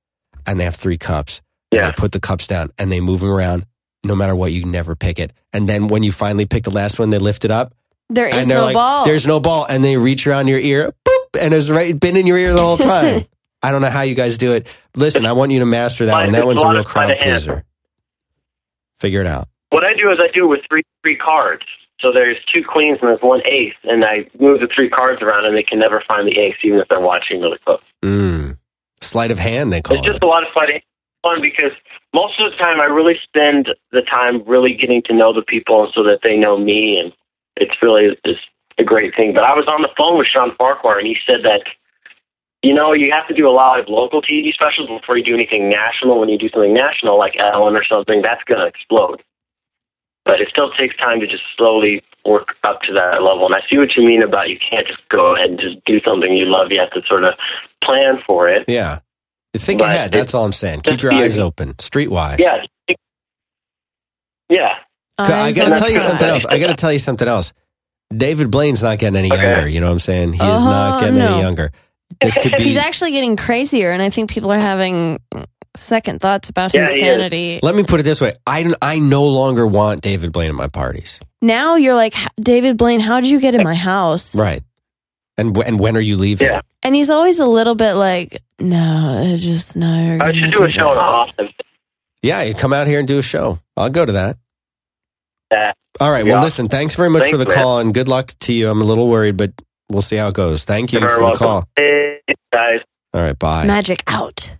And they have three cups. Yeah. They put the cups down and they move them around. No matter what, you never pick it. And then when you finally pick the last one, they lift it up. There is no like, ball. There's no ball. And they reach around your ear. Boop, and it's right, been in your ear the whole time. I don't know how you guys do it. Listen, I want you to master that one. That one's a real crowd pleaser. Figure it out. What I do is I do it with three three cards. So there's two queens and there's one ace. And I move the three cards around and they can never find the ace, even if they're watching really close. Mm. Sleight of hand, they call it. It's just a lot of sleight of hand fun because most of the time I really spend the time really getting to know the people so that they know me, and it's really just a great thing. But I was on the phone with Shaun Farquhar, and he said that, you know, you have to do a lot of local T V specials before you do anything national. When you do something national, like Ellen or something, that's going to explode. But it still takes time to just slowly work up to that level. And I see what you mean about you can't just go ahead and just do something you love. You have to sort of plan for it. Yeah. Think but ahead. That's all I'm saying. Keep your eyes open. Streetwise. Yeah. Yeah. I got to tell you something else. I got to tell you something else. David Blaine's not getting any okay. younger. You know what I'm saying? He's uh-huh, not getting no. any younger. This could be... He's actually getting crazier, and I think people are having... second thoughts about yeah, his sanity. Let me put it this way. I, I no longer want David Blaine at my parties. Now you're like, David Blaine, how did you get in my house? Right. And, w- and when are you leaving? Yeah. And he's always a little bit like, no, I just no. I should do a show in Austin. Yeah, you come out here and do a show. I'll go to that. Yeah. All right. Well, yeah. listen, thanks very much thanks, for the man. call and good luck to you. I'm a little worried, but we'll see how it goes. Thank you You're for welcome. the call. you guys. All right, bye. Magic out.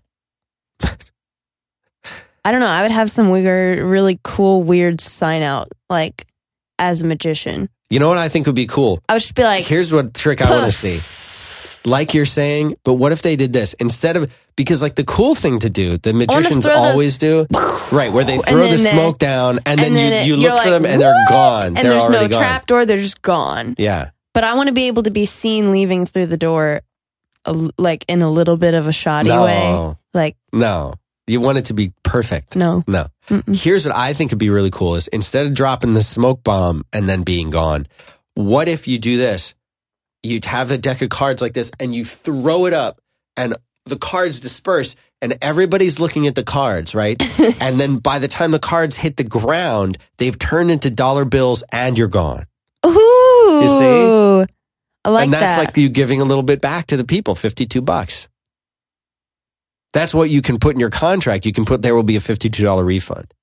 I don't know. I would have some weird, really cool, weird sign out, like, as a magician. You know what I think would be cool? I would just be like... Here's what trick poof. I want to see. Like you're saying, but what if they did this? Instead of... Because, like, the cool thing to do, the magicians always those, do... Right, where they throw the smoke they, down, and, and then, then you, you look like, for them, and what? They're gone. And they're there's no gone. trap door, they're just gone. Yeah. But I want to be able to be seen leaving through the door, a, like, in a little bit of a shoddy no. way. Like... No. You want it to be perfect. No. No. Mm-mm. Here's what I think would be really cool is instead of dropping the smoke bomb and then being gone, what if you do this? You'd have a deck of cards like this and you throw it up and the cards disperse and everybody's looking at the cards, right? And then by the time the cards hit the ground, they've turned into dollar bills and you're gone. Ooh. You see? I like and that's that. Like you giving a little bit back to the people, fifty-two bucks. That's what you can put in your contract. You can put, there will be a fifty-two dollars refund.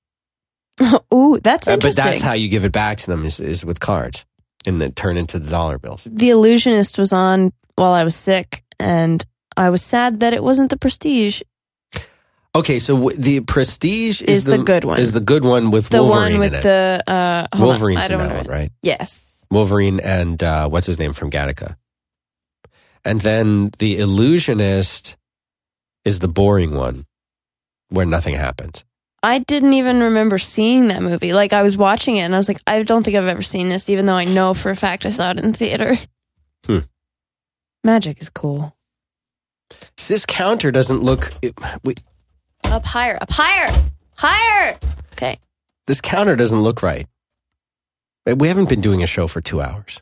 Ooh, that's interesting. Uh, but that's how you give it back to them is, is with cards and then turn into the dollar bills. The Illusionist was on while I was sick and I was sad that it wasn't The Prestige. Okay, so w- The Prestige is, is the, the good one. Is the good one with the Wolverine one with in the, it. Uh, Wolverine's on, in that one, right? Yes. Wolverine and uh, what's his name from Gattaca. And then The Illusionist... is the boring one where nothing happens. I didn't even remember seeing that movie. Like, I was watching it, and I was like, I don't think I've ever seen this, even though I know for a fact I saw it in theater. Hmm. Magic is cool. So this counter doesn't look... It, we, up higher, up higher, higher! Okay. This counter doesn't look right. We haven't been doing a show for two hours.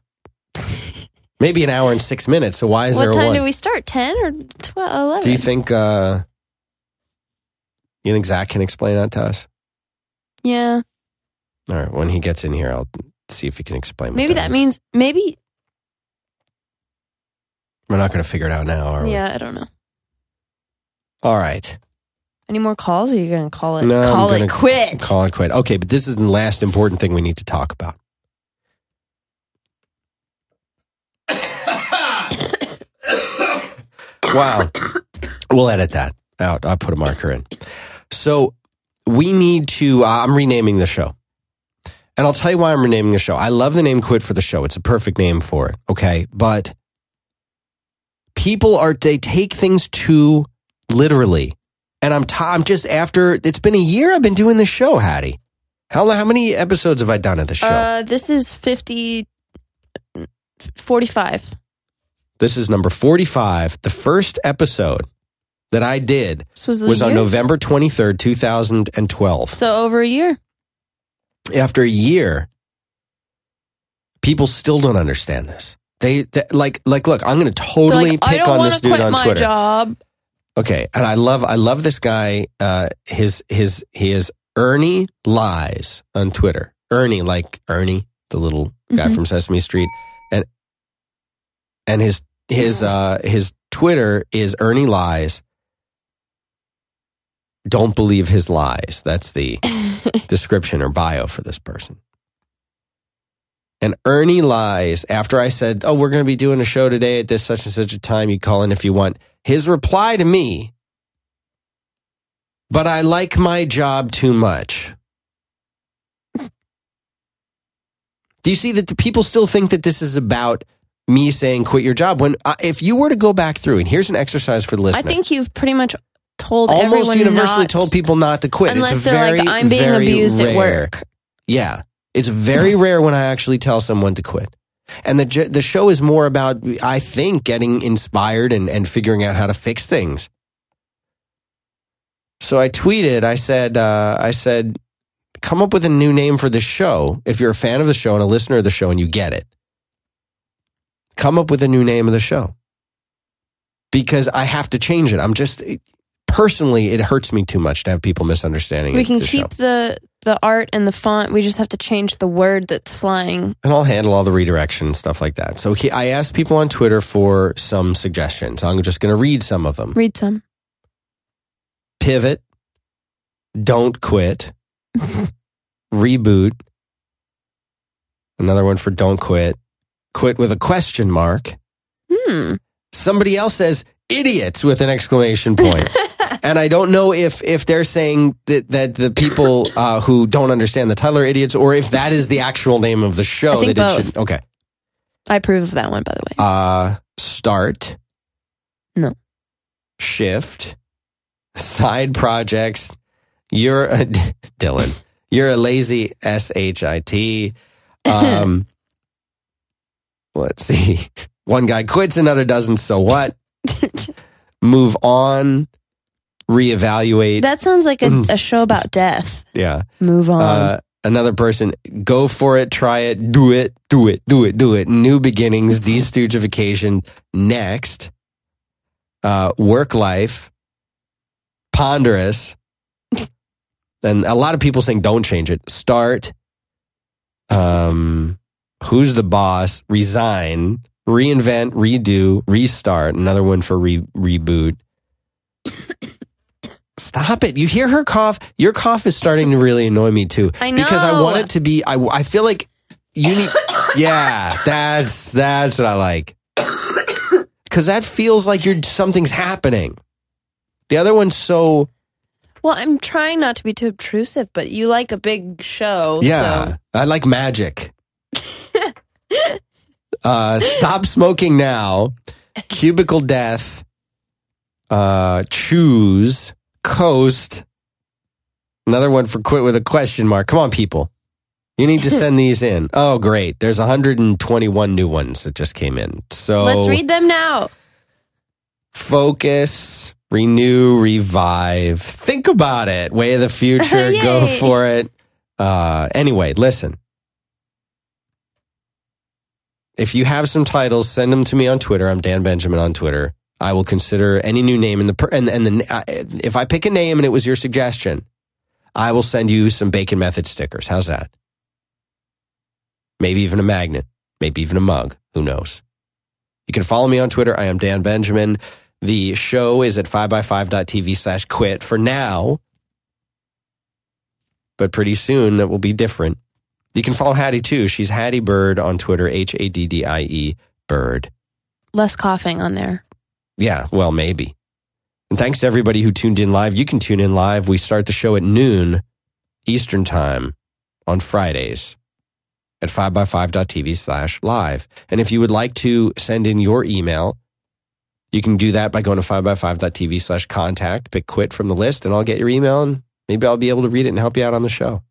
Maybe an hour and six minutes, so why is what there a one? What time do we start, ten or twelve, eleven? Do you think, uh, you think Zach can explain that to us? Yeah. All right, when he gets in here, I'll see if he can explain. Maybe that, that means, maybe... We're not going to figure it out now, are we? Yeah, I don't know. All right. Any more calls, or are you going to call it no, Call it quit? Call it quit. Okay, but this is the last important thing we need to talk about. Wow. We'll edit that out. I'll put a marker in. So we need to, uh, I'm renaming the show. And I'll tell you why I'm renaming the show. I love the name Quit for the show. It's a perfect name for it. Okay. But people are, they take things too literally. And I'm, t- I'm just after, it's been a year I've been doing this show, Hattie. How, how many episodes have I done of the show? Uh, this is fifty, forty-five. This is number forty-five. The first episode that I did was, was on November twenty-third, twenty twelve. So over a year. After a year, people still don't understand this. They, they like, like, look, I'm going to totally like, pick on this dude on Twitter. I don't want to quit my job. Okay, and I love, I love this guy. Uh, his, his, he is Ernie Lies on Twitter. Ernie, like Ernie, the little guy mm-hmm. from Sesame Street, and and his. His uh his Twitter is Ernie Lies. Don't believe his lies. That's the description or bio for this person. And Ernie Lies, after I said, oh, we're going to be doing a show today at this such and such a time, you call in if you want. His reply to me, but I like my job too much. Do you see that the people still think that this is about me saying quit your job when uh, if you were to go back through, and here's an exercise for the listener. I think you've pretty much told almost everyone almost universally not, told people not to quit. Unless it's a they're very, like, I'm being abused rare. At work. Yeah. It's very rare when I actually tell someone to quit. And the the show is more about, I think, getting inspired and, and figuring out how to fix things. So I tweeted, I said, uh, I said, come up with a new name for the show if you're a fan of the show and a listener of the show and you get it. Come up with a new name of the show because I have to change it. I'm just it, personally, it hurts me too much to have people misunderstanding. We can the keep show. the the art and the font. We just have to change the word that's flying. And I'll handle all the redirection and stuff like that. So he, I asked people on Twitter for some suggestions. I'm just going to read some of them. Read some. Pivot. Don't quit. Reboot. Another one for don't quit. Quit with a question mark. Hmm. Somebody else says, idiots with an exclamation point. And I don't know if, if they're saying that, that the people uh, who don't understand the title are idiots, or if that is the actual name of the show. I think that both. It should, okay. I approve of that one, by the way. Uh, start. No. Shift. Side projects. You're a... Dylan. You're a lazy S H I T. Um, let's see. One guy quits, another doesn't, so what? Move on. Reevaluate. That sounds like a, a show about death. Yeah. Move on. Uh, another person, go for it, try it, do it, do it, do it, do it. New beginnings, de-stoogification, next, uh, work life, ponderous, and a lot of people saying don't change it. Start, um, who's the boss, resign, reinvent, redo, restart. Another one for re- reboot. Stop it. You hear her cough. Your cough is starting to really annoy me too. I know. Because I want it to be, I, I feel like you need, yeah, that's, that's what I like. Because that feels like you're, something's happening. The other one's so. Well, I'm trying not to be too obtrusive, but you like a big show. Yeah. So. I like magic. uh, stop smoking now. Cubicle death. Uh, choose. Coast. Another one for quit with a question mark. Come on, people. You need to send these in. Oh, great. There's one hundred twenty-one new ones that just came in. So let's read them now. Focus, renew, revive. Think about it. Way of the future. Go for it. Uh, anyway, listen. If you have some titles, send them to me on Twitter. I'm Dan Benjamin on Twitter. I will consider any new name in the per- and and the uh, if I pick a name and it was your suggestion, I will send you some Bacon Method stickers. How's that? Maybe even a magnet, maybe even a mug. Who knows? You can follow me on Twitter. I am Dan Benjamin. The show is at five by five dot t v slash quit for now, but pretty soon that will be different. You can follow Hattie too. She's Hattie Bird on Twitter. H A D D I E Bird. Less coughing on there. Yeah, well, maybe. And thanks to everybody who tuned in live. You can tune in live. We start the show at noon Eastern time on Fridays at five by five dot t v slash live. And if you would like to send in your email, you can do that by going to five by five dot t v slash contact, pick quit from the list, and I'll get your email, and maybe I'll be able to read it and help you out on the show.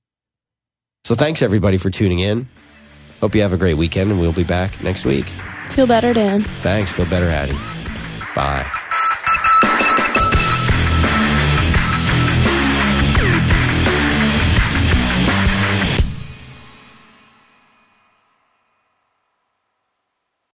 So thanks, everybody, for tuning in. Hope you have a great weekend, and we'll be back next week. Feel better, Dan. Thanks. Feel better, Hattie. Bye.